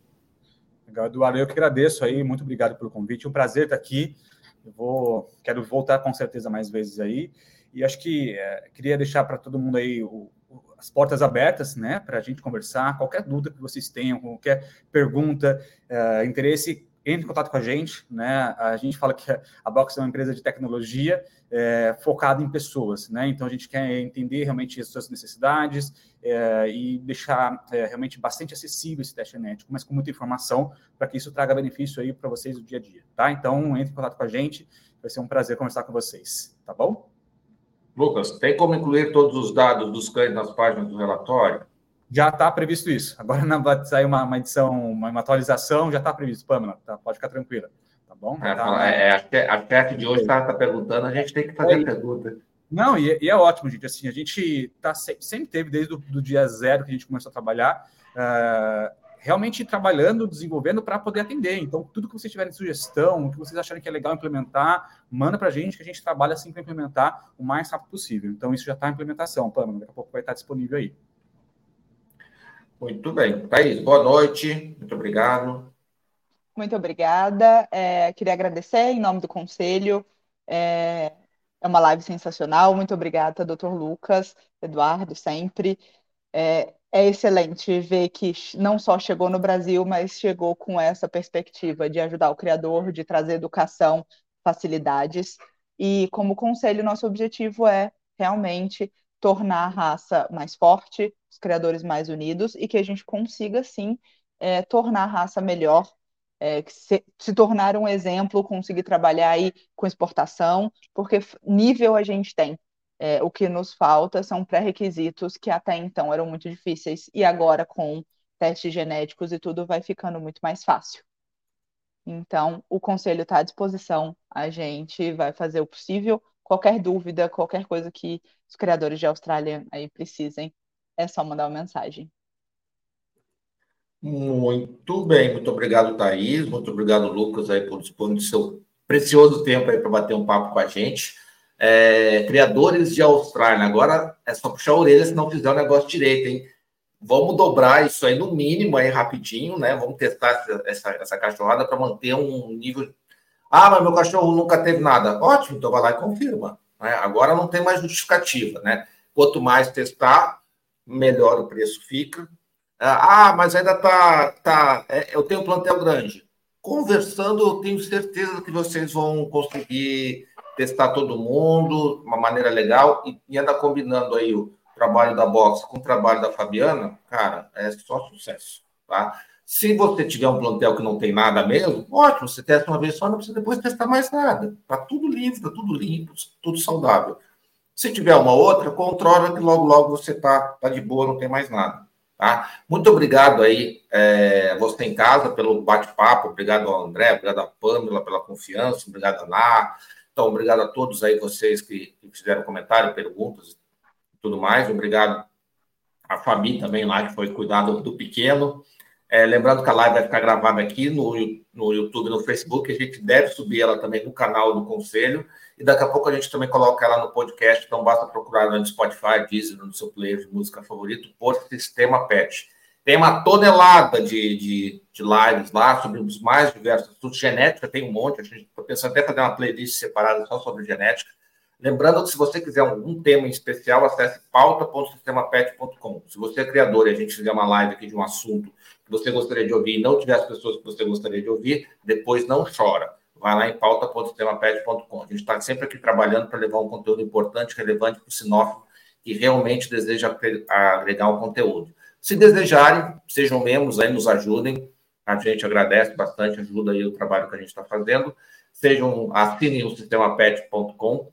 Legal, Eduardo, eu que agradeço aí, muito obrigado pelo convite, um prazer estar aqui. Eu vou, quero voltar com certeza mais vezes aí. E acho que é, queria deixar para todo mundo aí o as portas abertas, né, para a gente conversar, qualquer dúvida que vocês tenham, qualquer pergunta, uh, interesse, entre em contato com a gente, né, a gente fala que a Box é uma empresa de tecnologia é, focada em pessoas, né, então a gente quer entender realmente as suas necessidades é, e deixar é, realmente bastante acessível esse teste genético, mas com muita informação para que isso traga benefício aí para vocês no dia a dia, tá? Então, entre em contato com a gente, vai ser um prazer conversar com vocês, tá bom? Lucas, tem como incluir todos os dados dos cães nas páginas do relatório? Já está previsto isso. Agora vai sair uma, uma edição, uma, uma atualização, já está previsto, Pâmela, tá, pode ficar tranquila, tá bom? É, tá, é, a, a chefe de hoje está tá perguntando, a gente tem que fazer é, a pergunta. Não, e, e é ótimo, gente, assim, a gente tá, sempre teve, desde o dia zero que a gente começou a trabalhar, uh, realmente trabalhando, desenvolvendo para poder atender. Então, tudo que vocês tiverem de sugestão, o que vocês acharem que é legal implementar, manda para a gente, que a gente trabalha assim para implementar o mais rápido possível. Então, isso já está em implementação, Pâmela, daqui a pouco vai estar disponível aí. Muito bem. Thaís, boa noite, muito obrigado. Muito obrigada. É, queria agradecer em nome do Conselho. É, é uma live sensacional. Muito obrigada, doutor Lucas, Eduardo, sempre. É, É excelente ver que não só chegou no Brasil, mas chegou com essa perspectiva de ajudar o criador, de trazer educação, facilidades. E como conselho, nosso objetivo é realmente tornar a raça mais forte, os criadores mais unidos, e que a gente consiga, sim, é, tornar a raça melhor, é, se, se tornar um exemplo, conseguir trabalhar aí com exportação, porque nível a gente tem. É, o que nos falta são pré-requisitos que até então eram muito difíceis e agora com testes genéticos e tudo vai ficando muito mais fácil. Então, o conselho está à disposição, a gente vai fazer o possível. Qualquer dúvida, qualquer coisa que os criadores de Austrália aí precisem, é só mandar uma mensagem. Muito bem, muito obrigado, Thaís, muito obrigado, Lucas, aí, por dispor do seu precioso tempo para bater um papo com a gente. É, criadores de Austrália, agora é só puxar a orelha se não fizer o negócio direito, hein? Vamos dobrar isso aí no mínimo, aí rapidinho, né? Vamos testar essa, essa, essa cachorrada para manter um nível. Ah, mas meu cachorro nunca teve nada. Ótimo, então vai lá e confirma, né? Agora não tem mais justificativa, né? Quanto mais testar, melhor o preço fica. Ah, mas ainda tá, tá... eu tenho um plantel grande. Conversando, eu tenho certeza que vocês vão conseguir testar todo mundo de uma maneira legal e, e anda combinando aí o trabalho da Box com o trabalho da Fabiana, cara, é só sucesso, tá? Se você tiver um plantel que não tem nada mesmo, ótimo, você testa uma vez só, não precisa depois testar mais nada. Tá tudo livre, tá tudo limpo, tudo saudável. Se tiver uma outra, controla que logo, logo você tá, tá de boa, não tem mais nada, tá? Muito obrigado aí, é, você em casa, pelo bate-papo, obrigado ao André, obrigado à Pâmela pela confiança, obrigado a Ná. Então, obrigado a todos aí, vocês que fizeram comentário, perguntas e tudo mais. Obrigado a Fabi também lá, que foi cuidado do pequeno. É, lembrando que a live vai ficar gravada aqui no, no YouTube, no Facebook. A gente deve subir ela também no canal do Conselho. E daqui a pouco a gente também coloca ela no podcast. Então, basta procurar no Spotify, Deezer, no seu player de música favorito, por Sistema Pet. Tem uma tonelada de, de, de lives lá sobre os mais diversos assuntos. Genética tem um monte. A gente está pensando até fazer uma playlist separada só sobre genética. Lembrando que se você quiser algum tema em especial, acesse pauta ponto sistema pet ponto com. Se você é criador e a gente fizer uma live aqui de um assunto que você gostaria de ouvir e não tiver as pessoas que você gostaria de ouvir, depois não chora. Vai lá em pauta ponto sistema pet ponto com. A gente está sempre aqui trabalhando para levar um conteúdo importante, relevante para o sinófilo que realmente deseja agregar um conteúdo. Se desejarem, sejam membros aí, nos ajudem. A gente agradece bastante, ajuda aí o trabalho que a gente está fazendo. Sejam, assinem o sistema pet ponto com,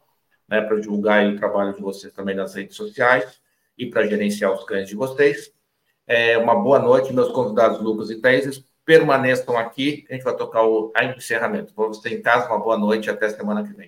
né, para divulgar aí o trabalho de vocês também nas redes sociais e para gerenciar os cães de vocês. É, uma boa noite, meus convidados Lucas e Thaís, permaneçam aqui, a gente vai tocar o a encerramento. Para você em casa, uma boa noite e até semana que vem.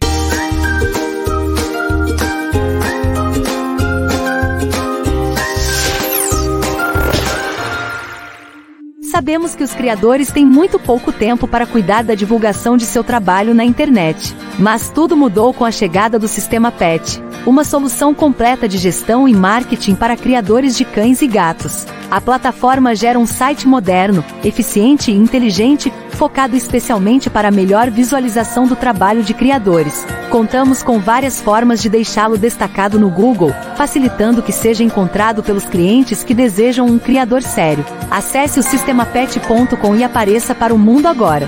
Sabemos que os criadores têm muito pouco tempo para cuidar da divulgação de seu trabalho na internet. Mas tudo mudou com a chegada do Sistema P E T, uma solução completa de gestão e marketing para criadores de cães e gatos. A plataforma gera um site moderno, eficiente e inteligente, focado especialmente para a melhor visualização do trabalho de criadores. Contamos com várias formas de deixá-lo destacado no Google, facilitando que seja encontrado pelos clientes que desejam um criador sério. Acesse o sistema pet ponto com e apareça para o mundo agora.